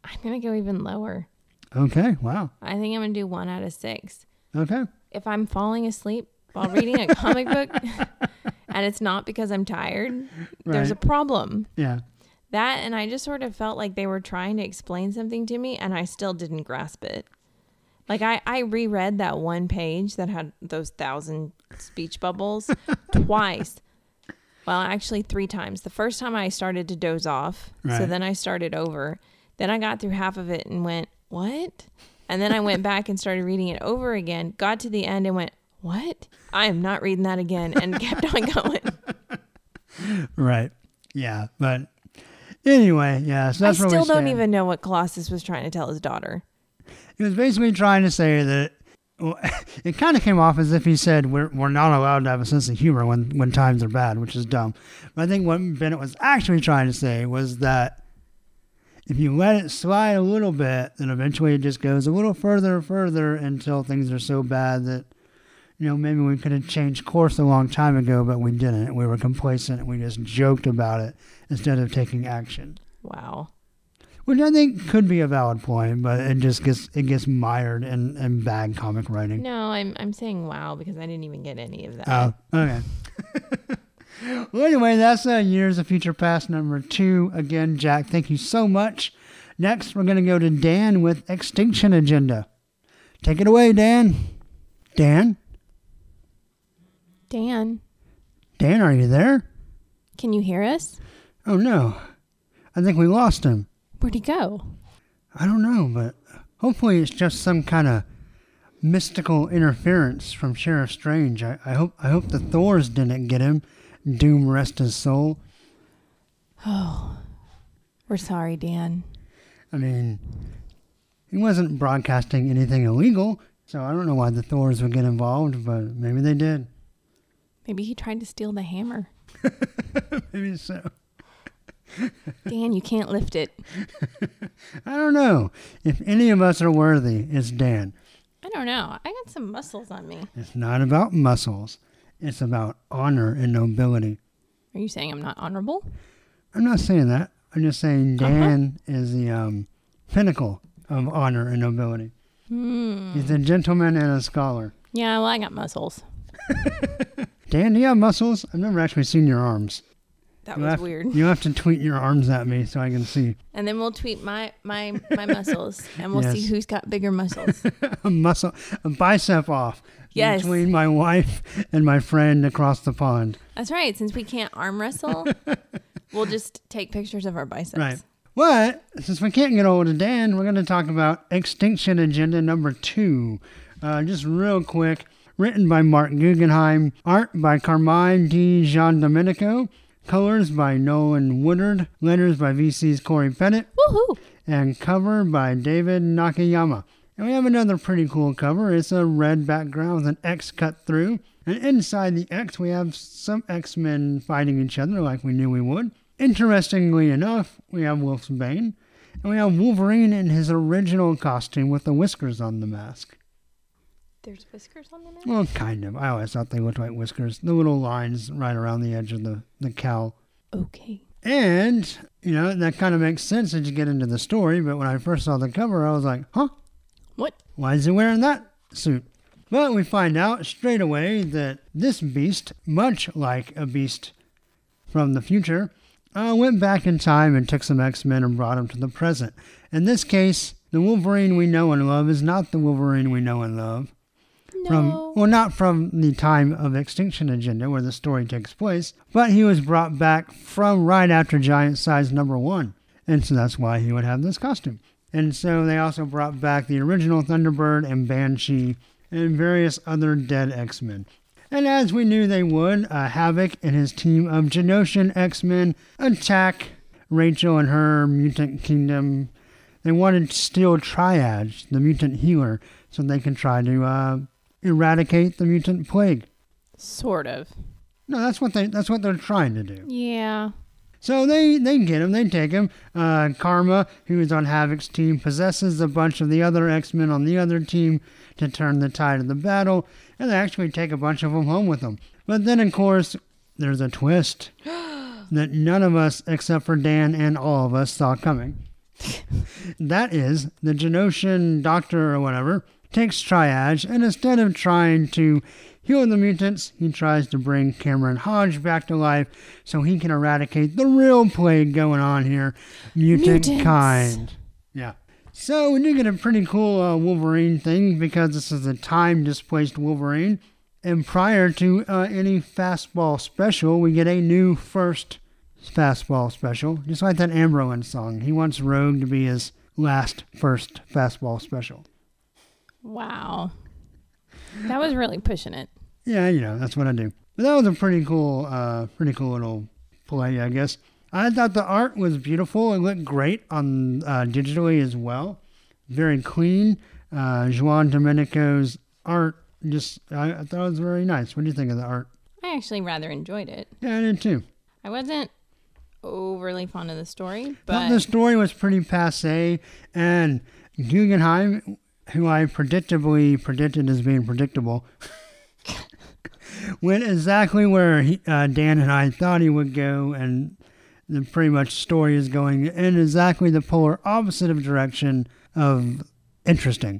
I'm going to go even lower. Okay, wow. I think I'm going to do 1 out of 6. Okay. If I'm falling asleep while reading a comic book and it's not because I'm tired, there's a problem. Yeah. That, and I just sort of felt like they were trying to explain something to me and I still didn't grasp it. Like, I reread that one page that had those 1,000 speech bubbles twice. Well, actually 3 times. The first time I started to doze off. Right. So then I started over. Then I got through half of it and went, what? And then I went back and started reading it over again, got to the end and went, what? I am not reading that again, and kept on going. Right. Yeah. But anyway, yeah. So that's I still don't even know what Colossus was trying to tell his daughter. He was basically trying to say that, well, it kind of came off as if he said we're not allowed to have a sense of humor when times are bad, which is dumb. But I think what Bennett was actually trying to say was that if you let it slide a little bit, then eventually it just goes a little further and further until things are so bad that, you know, maybe we could have changed course a long time ago, but we didn't. We were complacent and we just joked about it instead of taking action. Wow. Which I think could be a valid point, but it just gets mired in bad comic writing. No, I'm saying wow because I didn't even get any of that. Oh, okay. Well, anyway, that's Years of Future Past #2. Again, Jack, thank you so much. Next, we're going to go to Dan with Extinction Agenda. Take it away, Dan. Dan? Dan, are you there? Can you hear us? Oh, no. I think we lost him. Where'd he go? I don't know, but hopefully it's just some kind of mystical interference from Sheriff Strange. I hope the Thors didn't get him. Doom rest his soul. Oh, we're sorry, Dan. I mean, he wasn't broadcasting anything illegal, so I don't know why the Thors would get involved, but maybe they did. Maybe he tried to steal the hammer. Maybe so. Dan, you can't lift it. I don't know. If any of us are worthy, it's Dan. I don't know. I got some muscles on me. It's not about muscles. It's about honor and nobility. Are you saying I'm not honorable? I'm not saying that. I'm just saying Dan is the pinnacle of honor and nobility. Mm. He's a gentleman and a scholar. Yeah, well, I got muscles. Dan, do you have muscles? I've never actually seen your arms. That was weird. You have to tweet your arms at me so I can see. And then we'll tweet my muscles, and we'll see who's got bigger muscles. A bicep off. Yes. Between my wife and my friend across the pond. That's right. Since we can't arm wrestle, we'll just take pictures of our biceps. Right. But since we can't get old to Dan, we're going to talk about Extinction Agenda number 2. Just real quick. Written by Mark Guggenheim. Art by Carmine Di Giandomenico. Colors by Nolan Woodard. Letters by VC's Corey Pettit. Woohoo! And cover by David Nakayama. And we have another pretty cool cover. It's a red background with an X cut through. And inside the X, we have some X-Men fighting each other like we knew we would. Interestingly enough, we have Wolfsbane. And we have Wolverine in his original costume with the whiskers on the mask. There's whiskers on the neck? Well, kind of. I always thought they looked like whiskers. The little lines right around the edge of the cowl. Okay. And, that kind of makes sense as you get into the story, but when I first saw the cover, I was like, huh? What? Why is he wearing that suit? But we find out straight away that this beast, much like a beast from the future, went back in time and took some X-Men and brought them to the present. In this case, the Wolverine we know and love is not the Wolverine we know and love. Not from the time of Extinction Agenda where the story takes place, but he was brought back from right after Giant Size number 1. And so that's why he would have this costume. And so they also brought back the original Thunderbird and Banshee and various other dead X-Men. And as we knew they would, Havoc and his team of Genosian X-Men attack Rachel and her mutant kingdom. They wanted to steal Triage, the mutant healer, so they can try to eradicate the mutant plague. Sort of. No, that's what they're trying to do. Yeah. So they get him. They take him. Karma, who is on Havoc's team, possesses a bunch of the other X-Men on the other team to turn the tide of the battle, and they actually take a bunch of them home with them. But then, of course, there's a twist that none of us, except for Dan and all of us, saw coming. That is, the Genosian doctor or whatever takes Triage, and instead of trying to heal the mutants, he tries to bring Cameron Hodge back to life so he can eradicate the real plague going on here. Mutants. Kind. Yeah. So we do get a pretty cool Wolverine thing because this is a time-displaced Wolverine. And prior to any fastball special, we get a new first fastball special. Just like that Amberlin song. He wants Rogue to be his last first fastball special. Wow. That was really pushing it. Yeah, that's what I do. But that was a pretty cool little play, I guess. I thought the art was beautiful. It looked great on digitally as well. Very clean. Juan Domenico's art, I thought it was very nice. What do you think of the art? I actually rather enjoyed it. Yeah, I did too. I wasn't overly fond of the story, but the story was pretty passé, and Guggenheim, who I predictably predicted as being predictable, went exactly where Dan and I thought he would go, and the pretty much story is going in exactly the polar opposite of direction of interesting.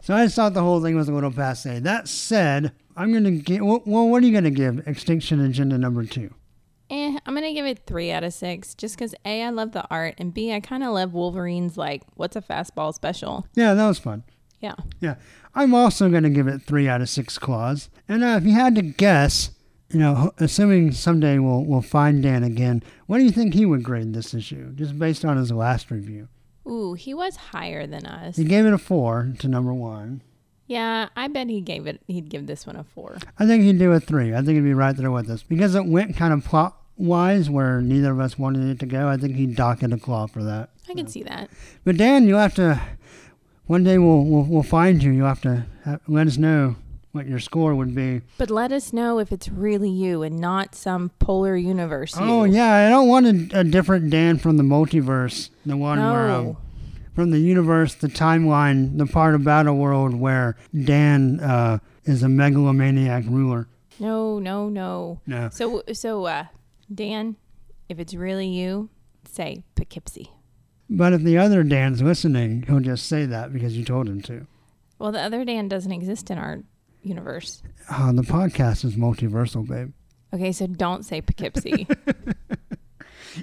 So I just thought the whole thing was a little passé. That said, I'm going to give... Well, what are you going to give Extinction Agenda number 2? I'm going to give it 3 out of 6 just because A, I love the art, and B, I kind of love Wolverine's like, what's a fastball special? Yeah, that was fun. Yeah. Yeah. I'm also going to give it 3 out of 6 claws. And if you had to guess, assuming someday we'll find Dan again, what do you think he would grade this issue just based on his last review? Ooh, he was higher than us. He gave it a 4 to number 1. Yeah, I bet he'd give this one a 4. I think he'd do a 3. I think he'd be right there with us. Because it went kind of plot-wise where neither of us wanted it to go, I think he'd dock it a claw for that. I can see that. But Dan, you'll have to... One day we'll find you. You'll have to let us know what your score would be. But let us know if it's really you and not some polar universe. Oh, yeah. I don't want a different Dan from the multiverse. The one where from the universe, the timeline, the part of Battle World where Dan is a megalomaniac ruler. No. So Dan, if it's really you, say Poughkeepsie. But if the other Dan's listening, he'll just say that because you told him to. Well, the other Dan doesn't exist in our universe. The podcast is multiversal, babe. Okay, so don't say Poughkeepsie.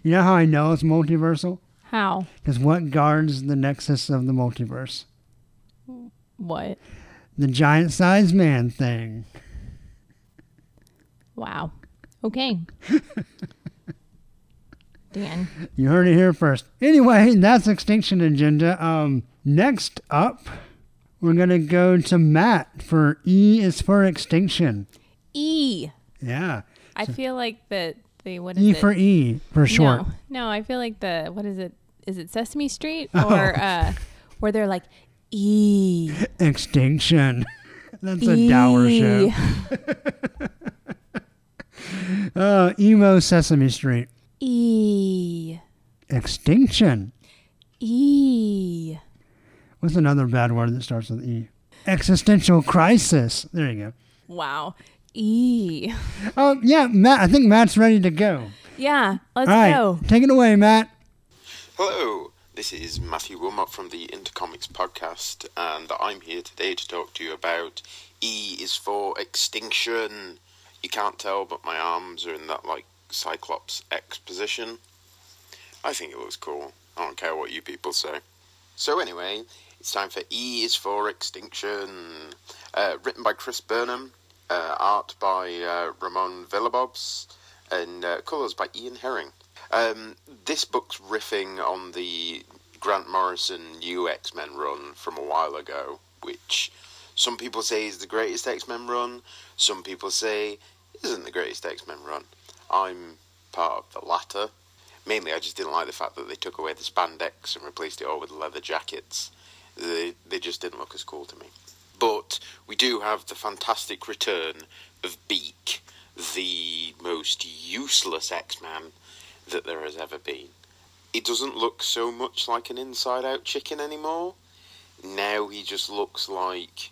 You know how I know it's multiversal? How? Because what guards the nexus of the multiverse? What? The giant-sized man thing. Wow. Okay. Dan. You heard it here first. Anyway, that's Extinction Agenda. Next up, we're going to go to Matt for E is for Extinction. E. Yeah. I feel like that the, what is E it? For E, for short. No, I feel like the, what is it? Is it Sesame Street? Or where they're like, E. Extinction. That's a dour show. Emo Sesame Street. E. Extinction. E. What's another bad word that starts with E? Existential crisis. There you go. Wow. E. Yeah, Matt. I think Matt's ready to go. Yeah, let's go. Take it away, Matt. Hello. This is Matthew Wilmot from the Intercomics podcast, and I'm here today to talk to you about E is for Extinction. You can't tell, but my arms are in that, like, Cyclops X position. I think it looks cool. I don't care what you people say. So anyway, it's time for E is for Extinction. Written by Chris Burnham, art by Ramon Villabobs, and colours by Ian Herring. This book's riffing on the Grant Morrison New X-Men run from a while ago, which some people say is the greatest X-Men run, some people say isn't the greatest X-Men run. I'm part of the latter. Mainly, I just didn't like the fact that they took away the spandex and replaced it all with leather jackets. They just didn't look as cool to me. But we do have the fantastic return of Beak, the most useless X-Man that there has ever been. It doesn't look so much like an inside-out chicken anymore. Now he just looks like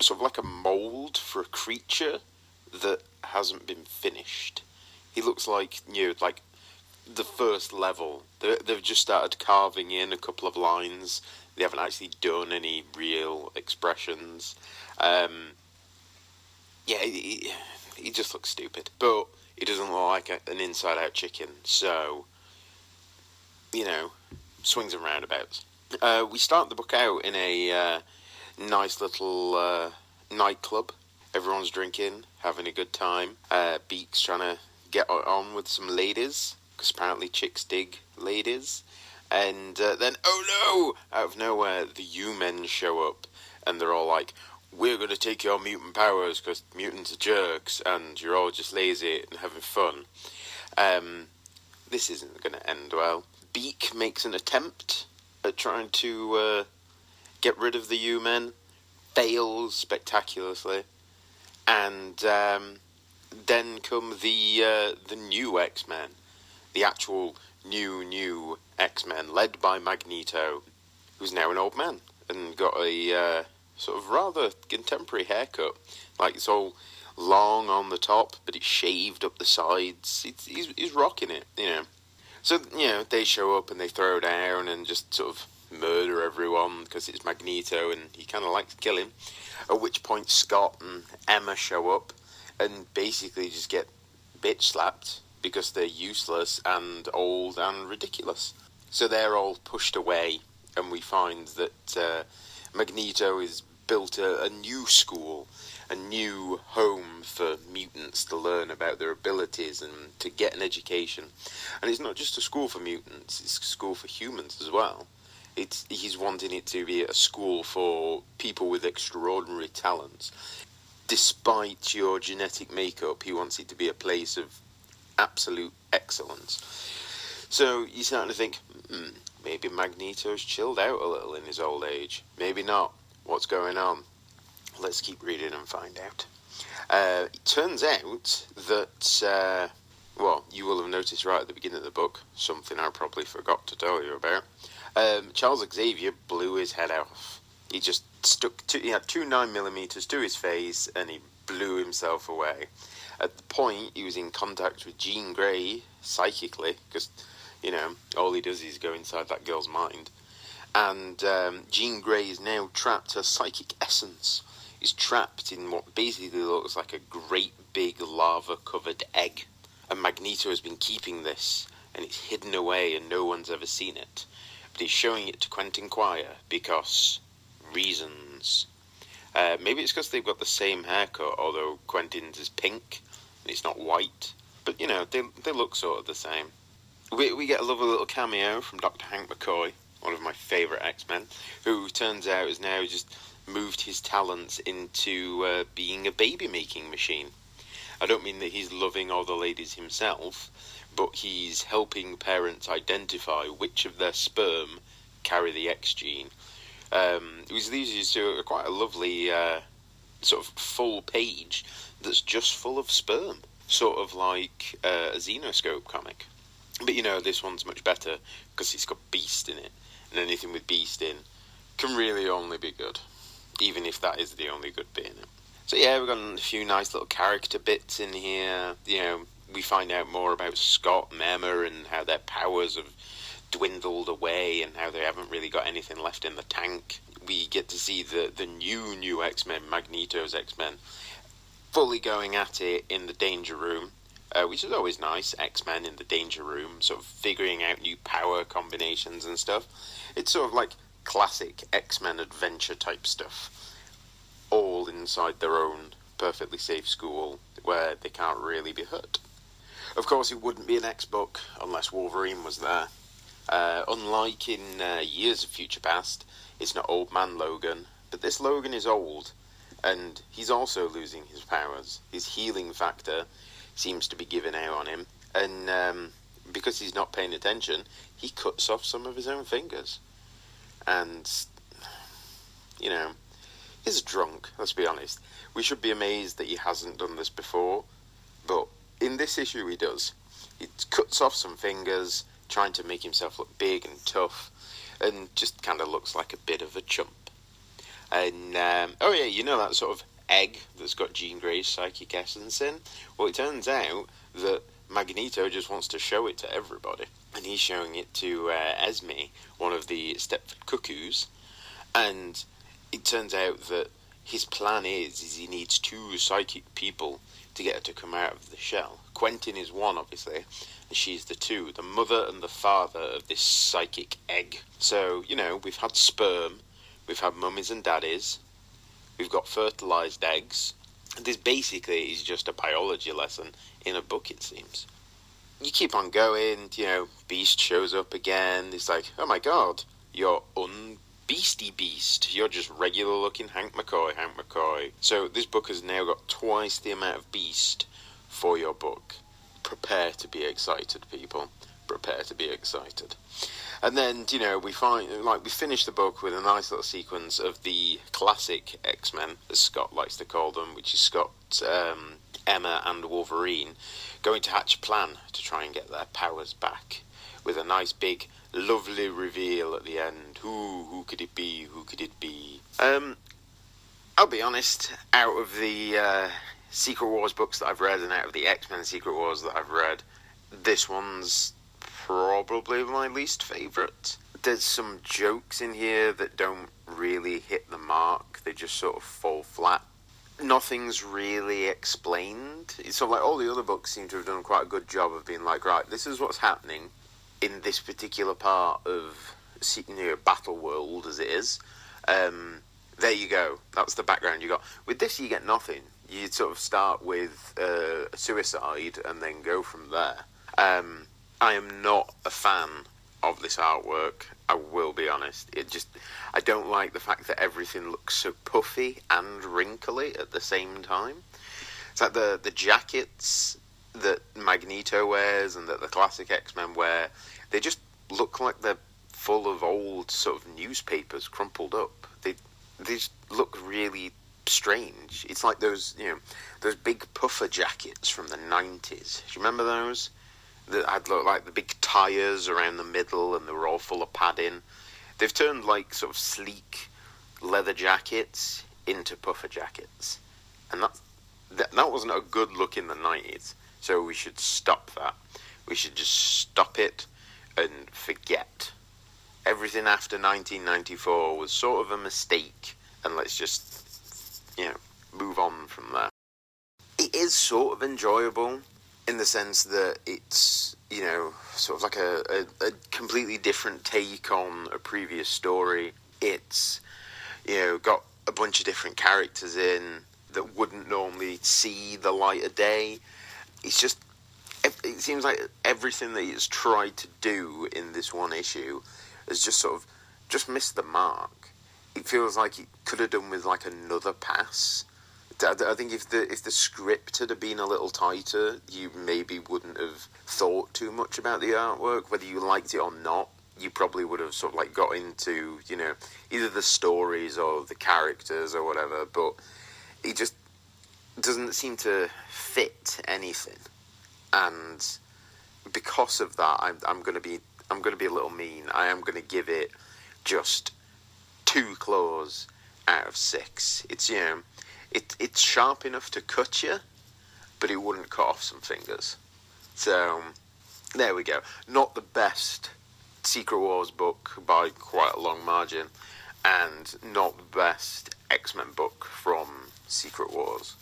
sort of like a mould for a creature that hasn't been finished. He looks like, you know, like the first level. They've just started carving in a couple of lines. They haven't actually done any real expressions. Yeah, he just looks stupid. But he doesn't look like an inside-out chicken. So, you know, swings and roundabouts. We start the book out in a nice little nightclub. Everyone's drinking, having a good time. Beak's trying to get on with some ladies, because apparently chicks dig ladies. And then, oh no! Out of nowhere, the U-Men show up, and they're all like, we're going to take your mutant powers, because mutants are jerks, and you're all just lazy and having fun. This isn't going to end well. Beak makes an attempt at trying to get rid of the U-Men, fails spectacularly. And then come the new X-Men, the actual new X-Men, led by Magneto, who's now an old man and got a sort of rather contemporary haircut. Like, it's all long on the top, but it's shaved up the sides. He's rocking it, you know. So, you know, they show up and they throw down and just sort of murder everyone because it's Magneto and he kind of likes to kill him. At which point Scott and Emma show up and basically just get bitch slapped because they're useless and old and ridiculous. So they're all pushed away, and we find that Magneto has built a new school, a new home for mutants to learn about their abilities and to get an education. And it's not just a school for mutants, it's a school for humans as well. He's wanting it to be a school for people with extraordinary talents. Despite your genetic makeup, he wants it to be a place of absolute excellence. So you're starting to think, maybe Magneto's chilled out a little in his old age. Maybe not. What's going on? Let's keep reading and find out. It turns out that, you will have noticed right at the beginning of the book, something I probably forgot to tell you about. Charles Xavier blew his head off. He just he had two 9mm to his face, and he blew himself away. At the point, he was in contact with Jean Grey, psychically, because You know, all he does is go inside that girl's mind. And Jean Grey is now trapped. Her psychic essence is trapped in what basically looks like a great big lava-covered egg. And Magneto has been keeping this, and it's hidden away, and no one's ever seen it. But he's showing it to Quentin Quire because reasons. Maybe it's because they've got the same haircut, although Quentin's is pink, and it's not white. But, you know, they look sort of the same. We get a lovely little cameo from Dr. Hank McCoy, one of my favourite X-Men, who turns out has now just moved his talents into being a baby-making machine. I don't mean that he's loving all the ladies himself, but he's helping parents identify which of their sperm carry the X gene. Which leads you to quite a lovely sort of full page that's just full of sperm, sort of like a Xenoscope comic. But, you know, this one's much better because it's got Beast in it, and anything with Beast in can really only be good, even if that is the only good bit in it. So, yeah, we've got a few nice little character bits in here. You know, we find out more about Scott and Emma and how their powers have dwindled away and how they haven't really got anything left in the tank. We get to see the new X-Men, Magneto's X-Men, fully going at it in the Danger Room, which is always nice, X-Men in the Danger Room, sort of figuring out new power combinations and stuff. It's sort of like classic X-Men adventure type stuff, all inside their own perfectly safe school where they can't really be hurt. Of course, it wouldn't be an X-book unless Wolverine was there. Unlike in Years of Future Past, it's not Old Man Logan, but this Logan is old, and he's also losing his powers. His healing factor seems to be giving out on him, and because he's not paying attention, he cuts off some of his own fingers. And, you know, he's drunk, let's be honest. We should be amazed that he hasn't done this before, but in this issue he does. He cuts off some fingers, trying to make himself look big and tough, and just kind of looks like a bit of a chump. And, oh yeah, you know that sort of egg that's got Jean Grey's psychic essence in? Well, it turns out that Magneto just wants to show it to everybody. And he's showing it to Esme, one of the Stepford Cuckoos. And it turns out that his plan is he needs two psychic people to get her to come out of the shell. Quentin is one, obviously, and she's the two, the mother and the father of this psychic egg. So, you know, we've had sperm, we've had mummies and daddies, we've got fertilised eggs. This basically is just a biology lesson in a book, it seems. You keep on going, you know, Beast shows up again. It's like, oh my god, you're un-beasty Beast. You're just regular-looking Hank McCoy. So this book has now got twice the amount of Beast for your book. Prepare to be excited, people. Prepare to be excited. And then, you know, we finish the book with a nice little sequence of the classic X-Men, as Scott likes to call them, which is Scott, Emma and Wolverine, going to hatch a plan to try and get their powers back, with a nice big lovely reveal at the end. Who could it be? Who could it be? I'll be honest, out of the Secret Wars books that I've read and out of the X-Men Secret Wars that I've read, this one's probably my least favourite. There's some jokes in here that don't really hit the mark. They just sort of fall flat. Nothing's really explained. It's sort of like all the other books seem to have done quite a good job of being like, right, this is what's happening in this particular part of, you know, Battle World as it is. There you go. That's the background you got. With this, you get nothing. You sort of start with suicide and then go from there. I am not a fan of this artwork, I will be honest. I don't like the fact that everything looks so puffy and wrinkly at the same time. It's like the jackets that Magneto wears and that the classic X-Men wear, they just look like they're full of old sort of newspapers crumpled up. They just look really strange. It's like those big puffer jackets from the 90s. Do you remember those? That had looked like the big tyres around the middle and they were all full of padding. They've turned like sort of sleek leather jackets into puffer jackets. And that wasn't a good look in the 90s. So we should stop that. We should just stop it and forget. Everything after 1994 was sort of a mistake, and let's just, you know, move on from there. It is sort of enjoyable in the sense that it's, you know, sort of like a completely different take on a previous story. It's, you know, got a bunch of different characters in that wouldn't normally see the light of day. It's just, it seems like everything that it's tried to do in this one issue has just sort of just missed the mark. It feels like it could have done with like another pass. I think if the script had been a little tighter, you maybe wouldn't have thought too much about the artwork, whether you liked it or not. You probably would have sort of like got into, you know, either the stories or the characters or whatever, but it just doesn't seem to fit anything. And because of that, I'm going to be a little mean. I am going to give it just 2 claws out of 6. It's, you know, it's sharp enough to cut you, but it wouldn't cut off some fingers. So there we go. Not the best Secret Wars book by quite a long margin, and not the best X-Men book from Secret Wars.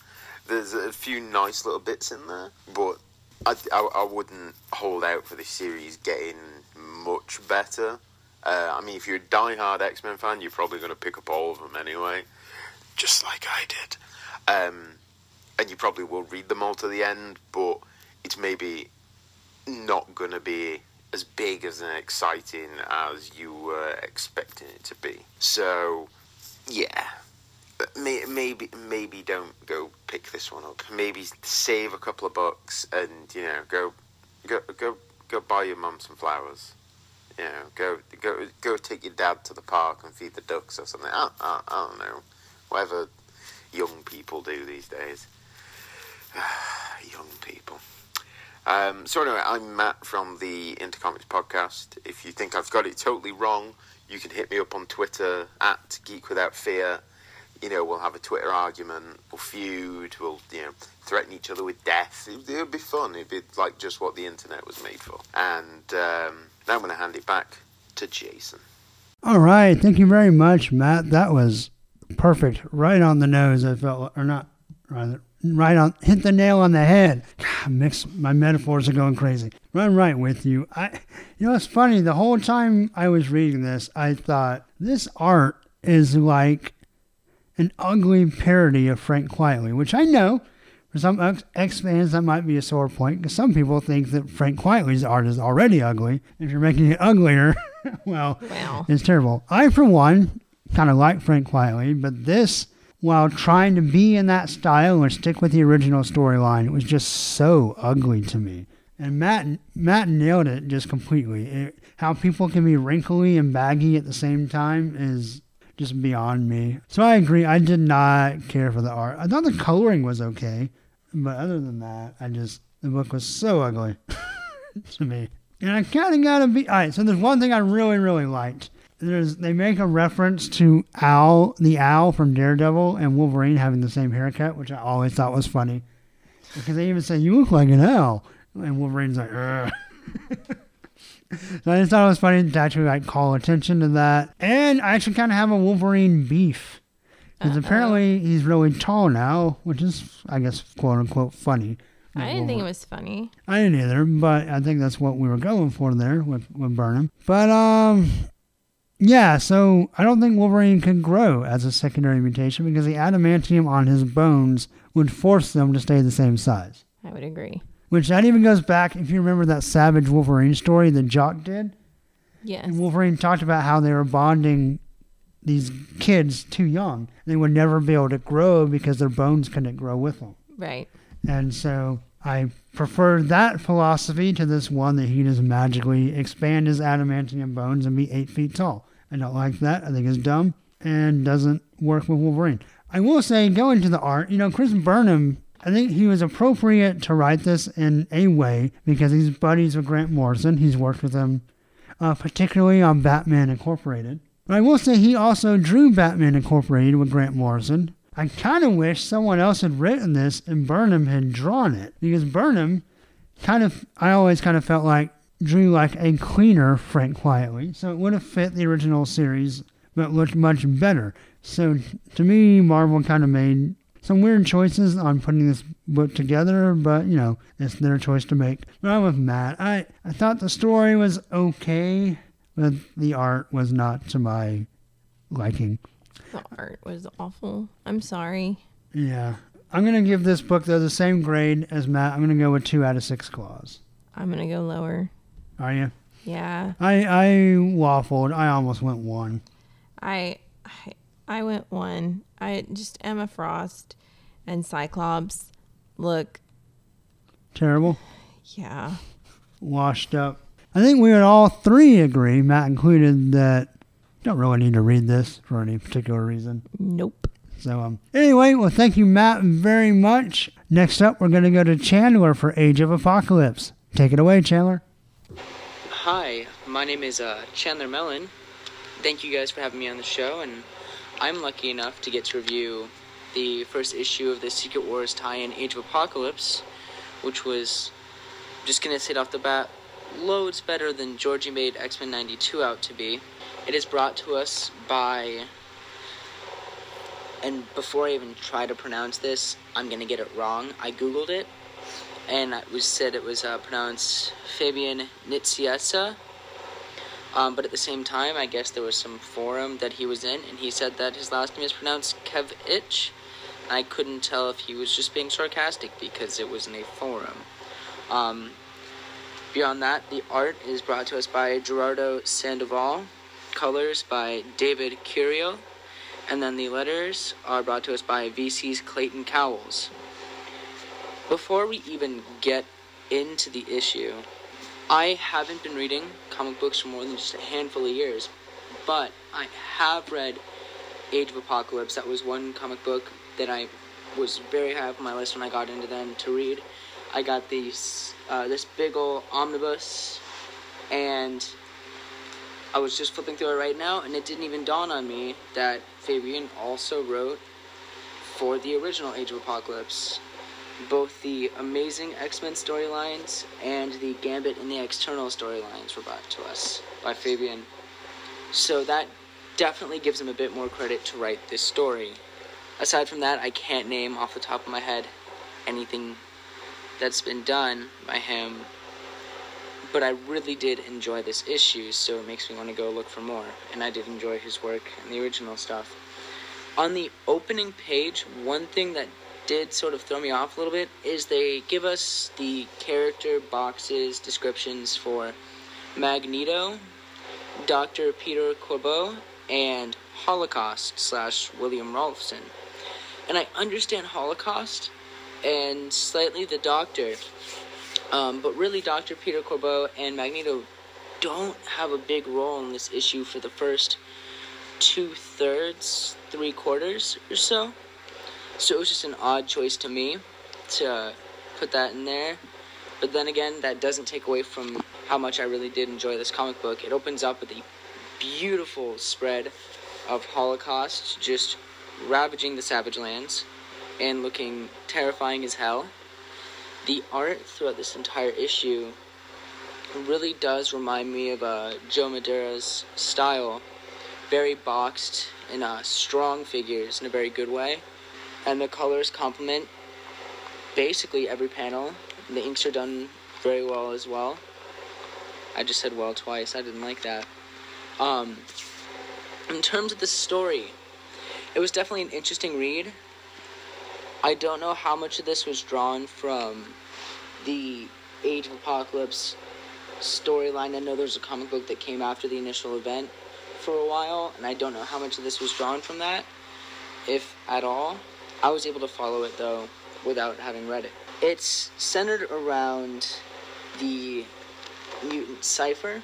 There's a few nice little bits in there, but I wouldn't hold out for this series getting much better. I mean, if you're a die-hard X-Men fan, you're probably going to pick up all of them anyway, just like I did. And you probably will read them all to the end, but it's maybe not going to be as big as and exciting as you were expecting it to be. So, yeah. Maybe don't go pick this one up. Maybe save a couple of bucks and, you know, go buy your mum some flowers. You know, go take your dad to the park and feed the ducks or something. I don't know. Whatever young people do these days. Young people. So anyway, I'm Matt from the Intercomics podcast. If you think I've got it totally wrong, you can hit me up on Twitter at Geek Without Fear. You know, we'll have a Twitter argument, we'll feud, we'll, you know, threaten each other with death. It'll be fun. It'd be like just what the internet was made for. And now I'm going to hand it back to Jason. All right, thank you very much, Matt. That was perfect, right on the nose. I felt, or not, rather. Right on, hit the nail on the head. My metaphors are going crazy. I'm right with you. You know, it's funny. The whole time I was reading this, I thought this art is like an ugly parody of Frank Quietly, which I know for some X fans that might be a sore point because some people think that Frank Quietly's art is already ugly. If you're making it uglier, well, it's terrible. I, for one, kind of like Frank Quietly, but this, while trying to be in that style and stick with the original storyline, it was just so ugly to me. And Matt nailed it just completely. How people can be wrinkly and baggy at the same time is just beyond me. So I agree. I did not care for the art. I thought the coloring was okay. But other than that, the book was so ugly to me. And I kind of got to be... All right, so there's one thing I really, really liked. They make a reference to the owl from Daredevil and Wolverine having the same haircut, which I always thought was funny. Because they even say, you look like an owl. And Wolverine's like, ugh. So I just thought it was funny to actually like call attention to that. And I actually kind of have a Wolverine beef. Because apparently he's really tall now, which is, I guess, quote unquote, funny. I didn't think it was funny. I didn't either, but I think that's what we were going for there with Burnham. But, yeah, so I don't think Wolverine can grow as a secondary mutation because the adamantium on his bones would force them to stay the same size. I would agree. Which that even goes back, if you remember that Savage Wolverine story that Jock did. Yes. And Wolverine talked about how they were bonding these kids too young. They would never be able to grow because their bones couldn't grow with them. Right. And so I prefer that philosophy to this one that he just magically expand his adamantium bones and be 8 feet tall. I don't like that. I think it's dumb and doesn't work with Wolverine. I will say, going to the art, you know, Chris Burnham, I think he was appropriate to write this in a way because he's buddies with Grant Morrison. He's worked with him particularly on Batman Incorporated. But I will say he also drew Batman Incorporated with Grant Morrison. I kind of wish someone else had written this and Burnham had drawn it. Because Burnham, I always kind of felt like drew like a cleaner Frank Quietly, so it would have fit the original series, but looked much better. So to me, Marvel kind of made some weird choices on putting this book together, but, you know, it's their choice to make. But I'm with Matt. I thought the story was okay, but the art was not to my liking. The art was awful. I'm sorry. Yeah. I'm going to give this book, though, the same grade as Matt. I'm going to go with 2 out of 6 claws. I'm going to go lower. Are you? Yeah. I waffled. I almost went 1. I went 1. I just Emma Frost and Cyclops look terrible. Yeah. Washed up. I think we would all three agree, Matt included, that don't really need to read this for any particular reason. Nope. So anyway, well, thank you, Matt, very much. Next up, we're going to go to Chandler for Age of Apocalypse. Take it away, Chandler. Hi, my name is Chandler Mellon. Thank you guys for having me on the show, and I'm lucky enough to get to review the first issue of the Secret Wars tie-in Age of Apocalypse, which was, just going to say it off the bat, loads better than Georgie made X-Men 92 out to be. It is brought to us by, and before I even try to pronounce this, I'm going to get it wrong. I Googled it, and it was said it was pronounced Fabian Nicieza. But at the same time, I guess there was some forum that he was in, and he said that his last name is pronounced Kev-itch. I couldn't tell if he was just being sarcastic because it was in a forum. Beyond that, the art is brought to us by Gerardo Sandoval, colors by David Curiel, and then the letters are brought to us by VC's Clayton Cowles. Before we even get into the issue, I haven't been reading comic books for more than just a handful of years, but I have read Age of Apocalypse. That was one comic book that I was very high up on my list when I got into them to read. I got these, this big old omnibus, and I was just flipping through it right now, and it didn't even dawn on me that Fabian also wrote for the original Age of Apocalypse. Both the Amazing X-Men storylines and the Gambit and the External storylines were brought to us by Fabian. So that definitely gives him a bit more credit to write this story. Aside from that, I can't name off the top of my head anything that's been done by him. But I really did enjoy this issue, so it makes me want to go look for more. And I did enjoy his work and the original stuff. On the opening page, one thing that did sort of throw me off a little bit is they give us the character boxes descriptions for Magneto, Dr. Peter Corbeau, and Holocaust / William Rolfson. And I understand Holocaust and slightly the Doctor, but really Dr. Peter Corbeau and Magneto don't have a big role in this issue for the first 3/4 or so. So it was just an odd choice to me to put that in there. But then again, that doesn't take away from how much I really did enjoy this comic book. It opens up with a beautiful spread of Holocaust just ravaging the Savage Lands and looking terrifying as hell. The art throughout this entire issue really does remind me of Joe Madureira's style. Very boxed and strong figures in a very good way. And the colors complement basically every panel. The inks are done very well as well. I just said well twice. I didn't like that. In terms of the story, it was definitely an interesting read. I don't know how much of this was drawn from the Age of Apocalypse storyline. I know there's a comic book that came after the initial event for a while, and I don't know how much of this was drawn from that, if at all. I was able to follow it, though, without having read it. It's centered around the mutant Cypher,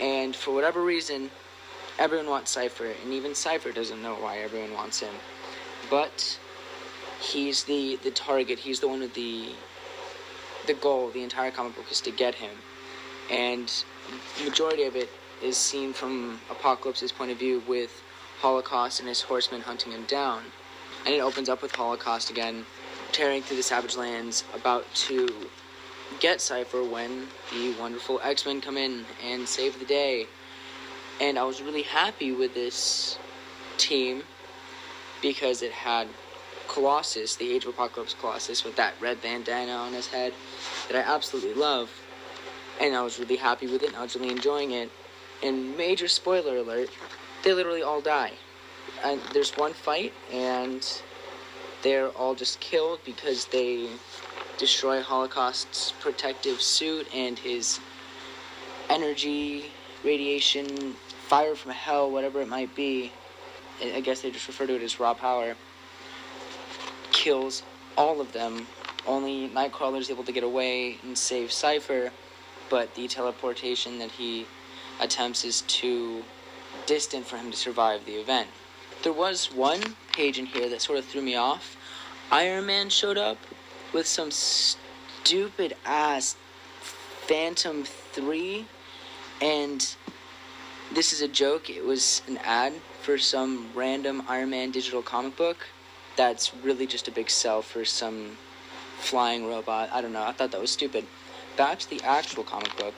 and for whatever reason, everyone wants Cypher, and even Cypher doesn't know why everyone wants him. But he's the target, he's the one with the goal, the entire comic book is to get him. And the majority of it is seen from Apocalypse's point of view with Holocaust and his horsemen hunting him down. And it opens up with Holocaust again, tearing through the Savage Lands, about to get Cypher when the wonderful X-Men come in and save the day. And I was really happy with this team because it had Colossus, the Age of Apocalypse Colossus, with that red bandana on his head that I absolutely love. And I was really happy with it, and I was really enjoying it. And major spoiler alert, they literally all die. And there's one fight, and they're all just killed because they destroy Holocaust's protective suit and his energy, radiation, fire from hell, whatever it might be. I guess they just refer to it as raw power. Kills all of them. Only Nightcrawler is able to get away and save Cypher, but the teleportation that he attempts is too distant for him to survive the event. There was one page in here that sort of threw me off. Iron Man showed up with some stupid-ass Phantom 3, and this is a joke. It was an ad for some random Iron Man digital comic book that's really just a big sell for some flying robot. I don't know. I thought that was stupid. Back to the actual comic book.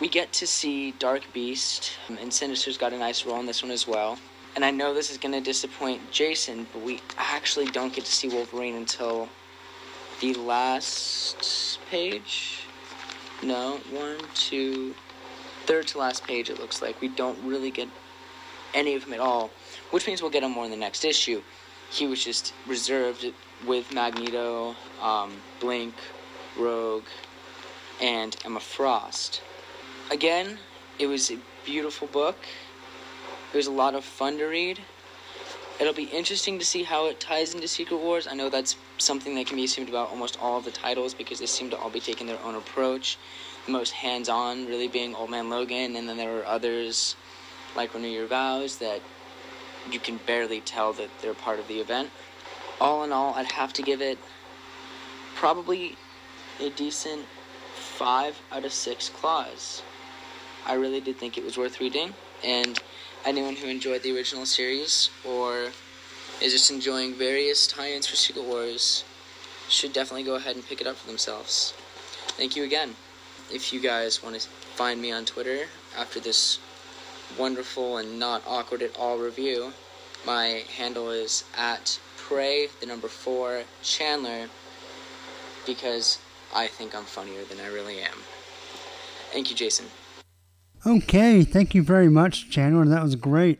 We get to see Dark Beast, and Sinister's got a nice role in this one as well. And I know this is going to disappoint Jason, but we actually don't get to see Wolverine until the last page? No, third to last page, it looks like. We don't really get any of him at all, which means we'll get him more in the next issue. He was just reserved with Magneto, Blink, Rogue, and Emma Frost. Again, it was a beautiful book. It was a lot of fun to read. It'll be interesting to see how it ties into Secret Wars. I know that's something that can be assumed about almost all of the titles because they seem to all be taking their own approach. The most hands-on really being Old Man Logan, and then there were others like Renew Your Vows that you can barely tell that they're part of the event. All in all, I'd have to give it probably a decent 5 out of 6 claws. I really did think it was worth reading, and anyone who enjoyed the original series or is just enjoying various tie-ins for Secret Wars should definitely go ahead and pick it up for themselves. Thank you again. If you guys want to find me on Twitter after this wonderful and not awkward at all review, my handle is @prey4chandler because I think I'm funnier than I really am. Thank you, Jason. Okay, thank you very much, Chandler. That was great.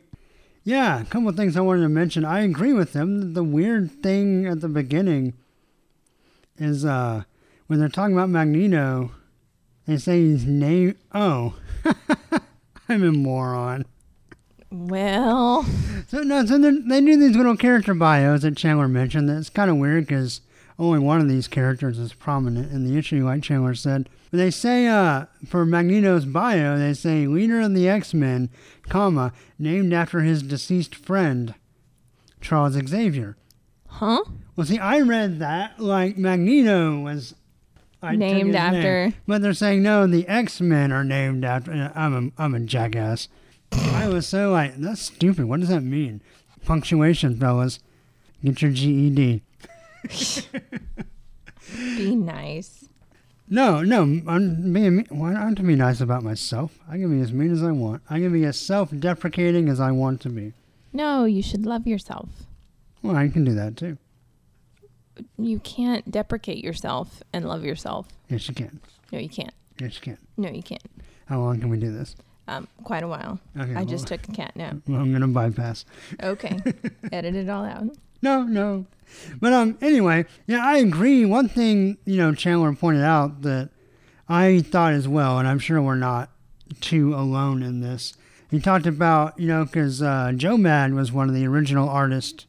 Yeah, a couple of things I wanted to mention. I agree with them. The weird thing at the beginning is when they're talking about Magneto, they say his name. Oh, I'm a moron. Well. So they do these little character bios that Chandler mentioned. That's kind of weird because only one of these characters is prominent in the issue, like Chandler said. But they say, for Magneto's bio, they say, leader of the X-Men, comma, named after his deceased friend, Charles Xavier. Huh? Well, see, I read that like Magneto was named after. Name. But they're saying, no, the X-Men are named after. I'm a jackass. I was so like, that's stupid. What does that mean? Punctuation, fellas. Get your GED. Be nice. No, I'm being mean. Why not to be nice about myself? I can be as mean as I want. I can be as self-deprecating as I want to be. No, you should love yourself. Well, I can do that too. You can't deprecate yourself and love yourself. Yes, you can. No, you can't. Yes, you can. No, you can't. How long can we do this? Quite a while. Okay, I just took a cat nap. Well, I'm gonna bypass. Okay, edit it all out. No. But anyway, yeah, I agree. One thing, Chandler pointed out that I thought as well, and I'm sure we're not too alone in this. He talked about, because Joe Mad was one of the original artists,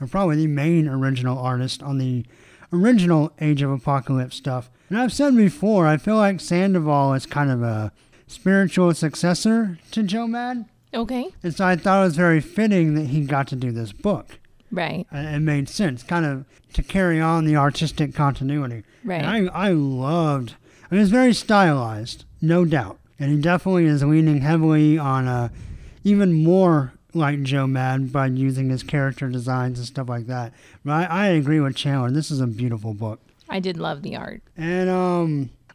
or probably the main original artist on the original Age of Apocalypse stuff. And I've said before, I feel like Sandoval is kind of a spiritual successor to Joe Mad. Okay. And so I thought it was very fitting that he got to do this book. Right. It made sense, kind of, to carry on the artistic continuity. Right. And I loved, it's very stylized, no doubt. And he definitely is leaning heavily on even more like Joe Mad by using his character designs and stuff like that. But I agree with Chandler. This is a beautiful book. I did love the art. And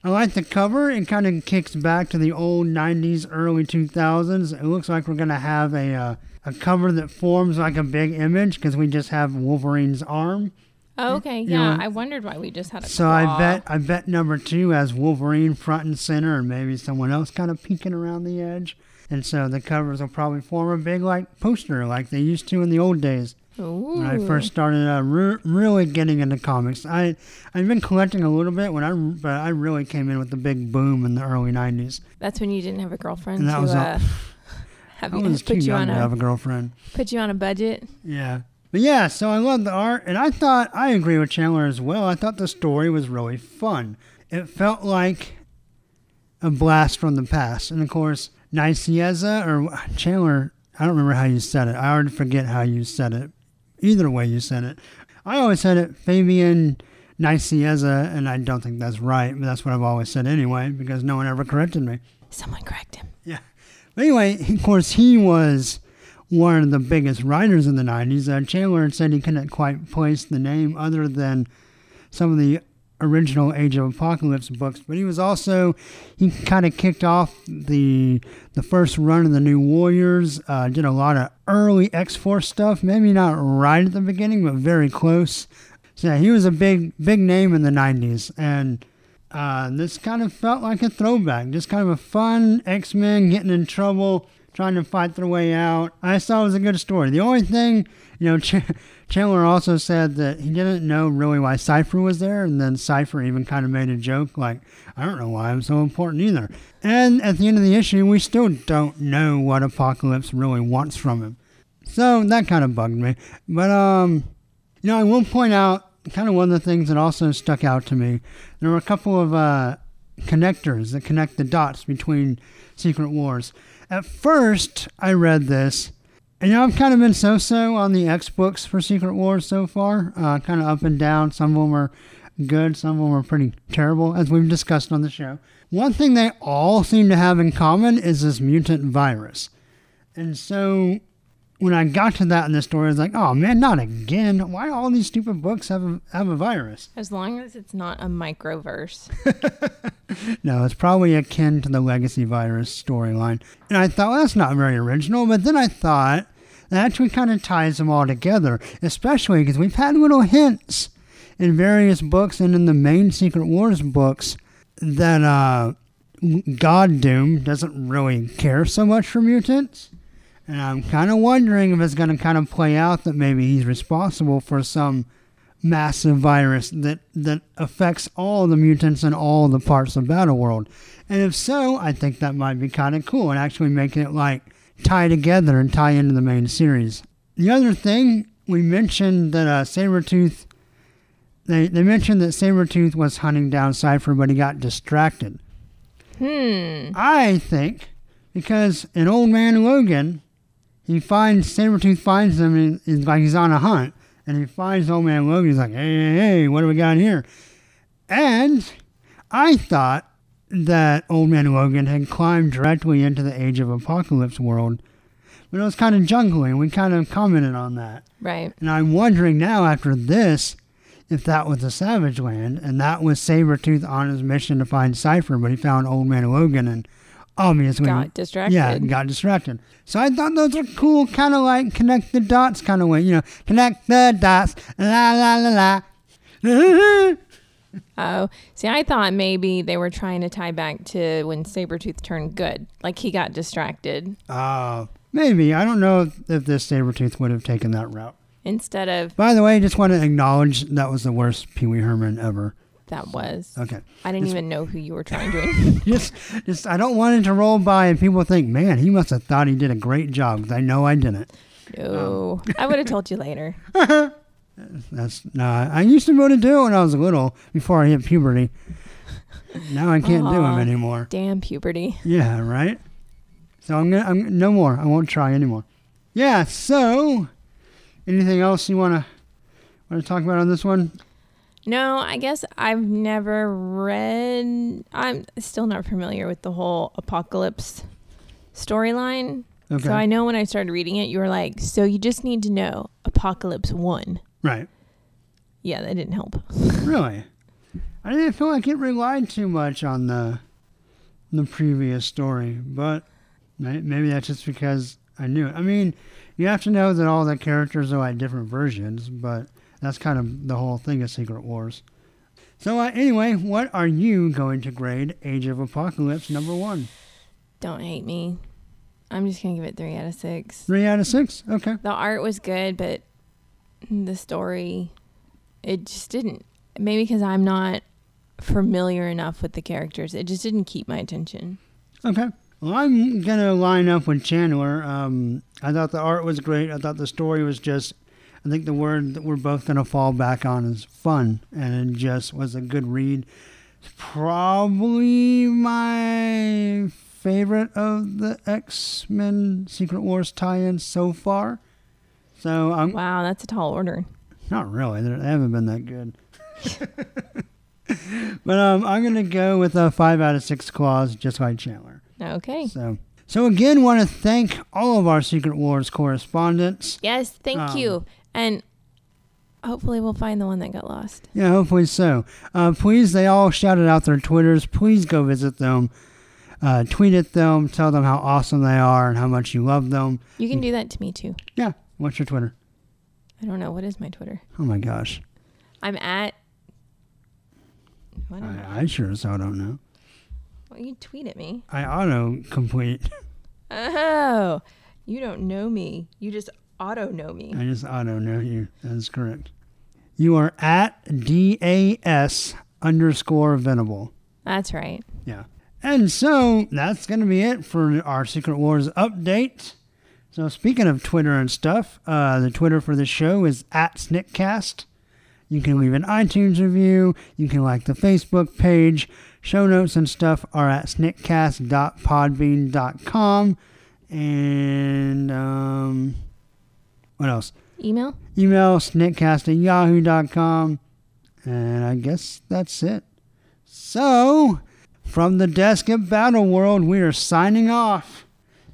I like the cover. It kind of kicks back to the old 90s, early 2000s. It looks like we're going to have a cover that forms like a big image because we just have Wolverine's arm. Oh, okay, yeah. I wondered why we just had a claw. So I bet number two has Wolverine front and center and maybe someone else kind of peeking around the edge. And so the covers will probably form a big like poster like they used to in the old days. Ooh. When I first started really getting into comics. I've been collecting a little bit, but I really came in with the big boom in the early 90s. That's when you didn't have a girlfriend and that was have I you, was put too you young on to have a girlfriend. Put you on a budget. Yeah. But yeah, so I love the art, and I agree with Chandler as well. I thought the story was really fun. It felt like a blast from the past. And of course, Nicieza, or Chandler, I don't remember how you said it. I already forget how you said it. Either way you said it. I always said it Fabian Nicieza, and I don't think that's right, but that's what I've always said anyway, because no one ever corrected me. Someone correct him. Yeah. But anyway, of course, he was one of the biggest writers in the 90s. Chandler said he couldn't quite place the name other than some of the original Age of Apocalypse books, but he kind of kicked off the first run of the New Warriors, did a lot of early X-Force stuff, maybe not right at the beginning, but very close. So yeah, he was a big name in the 90s, and this kind of felt like a throwback, just kind of a fun X-Men getting in trouble, trying to fight their way out. I saw it was a good story. The only thing, Chandler also said that he didn't know really why Cypher was there, and then Cypher even kind of made a joke like, I don't know why I'm so important either. And at the end of the issue, we still don't know what Apocalypse really wants from him. So that kind of bugged me. But, I will point out kind of one of the things that also stuck out to me. There were a couple of connectors that connect the dots between Secret Wars. At first, I read this, and I've kind of been so-so on the X books for Secret Wars so far, kind of up and down. Some of them are good, some of them are pretty terrible, as we've discussed on the show. One thing they all seem to have in common is this mutant virus. And so when I got to that in this story, I was like, oh man, not again. Why all these stupid books have a virus? As long as it's not a microverse. No, it's probably akin to the Legacy Virus storyline. And I thought, well, that's not very original. But then I thought, that actually kind of ties them all together, especially because we've had little hints in various books and in the main Secret Wars books that God Doom doesn't really care so much for mutants. And I'm kind of wondering if it's going to kind of play out that maybe he's responsible for some massive virus that affects all the mutants in all the parts of Battleworld. And if so, I think that might be kind of cool and actually make it like tie together and tie into the main series. The other thing, we mentioned that Sabretooth, they mentioned that Sabretooth was hunting down Cypher, but he got distracted. I think because in Old Man Logan, Sabretooth finds him, and it's like he's on a hunt. And he finds Old Man Logan. He's like, hey, what do we got in here? And I thought that Old Man Logan had climbed directly into the Age of Apocalypse world. But it was kind of jungly, and we kind of commented on that. Right. And I'm wondering now, after this, if that was the Savage Land, and that was Sabretooth on his mission to find Cypher, but he found Old Man Logan, and obviously got distracted. Yeah, got distracted. So I thought those were cool, kind of like connect the dots kind of way. Connect the dots, la la la la. Oh, see, I thought maybe they were trying to tie back to when Sabretooth turned good, like he got distracted. Maybe. I don't know if this Sabretooth would have taken that route. Instead of... By the way, I just want to acknowledge that was the worst Pee Wee Herman ever. That was. Okay. I didn't even know who you were trying to. just I don't want it to roll by and people think, man, he must have thought he did a great job, because I know I didn't. No. I would have told you later. I used to be able to do it when I was little, before I hit puberty. Now I can't do them anymore. Damn puberty. Yeah, right? So I'm no more. I won't try anymore. Yeah, so anything else you want to talk about on this one? No, I guess I've never read... I'm still not familiar with the whole Apocalypse storyline. Okay. So I know when I started reading it, you were like, so you just need to know Apocalypse 1. Right. Yeah, that didn't help. Really? I didn't feel like it relied too much on the previous story, but maybe that's just because I knew it. I mean, you have to know that all the characters are like different versions, but that's kind of the whole thing of Secret Wars. So anyway, what are you going to grade Age of Apocalypse number 1? Don't hate me. I'm just going to give it 3 out of 6. 3 out of 6? Okay. The art was good, but the story, it just didn't. Maybe because I'm not familiar enough with the characters. It just didn't keep my attention. Okay. Well, I'm going to line up with Chandler. I thought the art was great. I thought the story was just, I think the word that we're both going to fall back on is fun. And it just was a good read. Probably my favorite of the X-Men Secret Wars tie-in so far. So wow, that's a tall order. Not really. They haven't been that good. But I'm going to go with a 5 out of 6 claws, just like Chandler. Okay. So again, want to thank all of our Secret Wars correspondents. Yes, thank you. And hopefully we'll find the one that got lost. Yeah, hopefully so. Please, they all shouted out their Twitters. Please go visit them. Tweet at them. Tell them how awesome they are and how much you love them. You can do that to me, too. Yeah. What's your Twitter? I don't know. What is my Twitter? Oh, my gosh. I'm at... I sure as hell don't know. Well, you tweet at me. I auto-complete. Oh, you don't know me. You just auto-know me. I just auto-know you. That is correct. You are at DAS_Venable. That's right. Yeah. And so that's going to be it for our Secret Wars update. So speaking of Twitter and stuff, the Twitter for the show is at SnickCast. You can leave an iTunes review. You can like the Facebook page. Show notes and stuff are at snickcast.podbean.com. And what else? Email? Email snickcast@yahoo.com. And I guess that's it. So... from the desk at Battle World, we are signing off.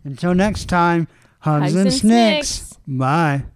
Until next time, hugs and snicks. Bye.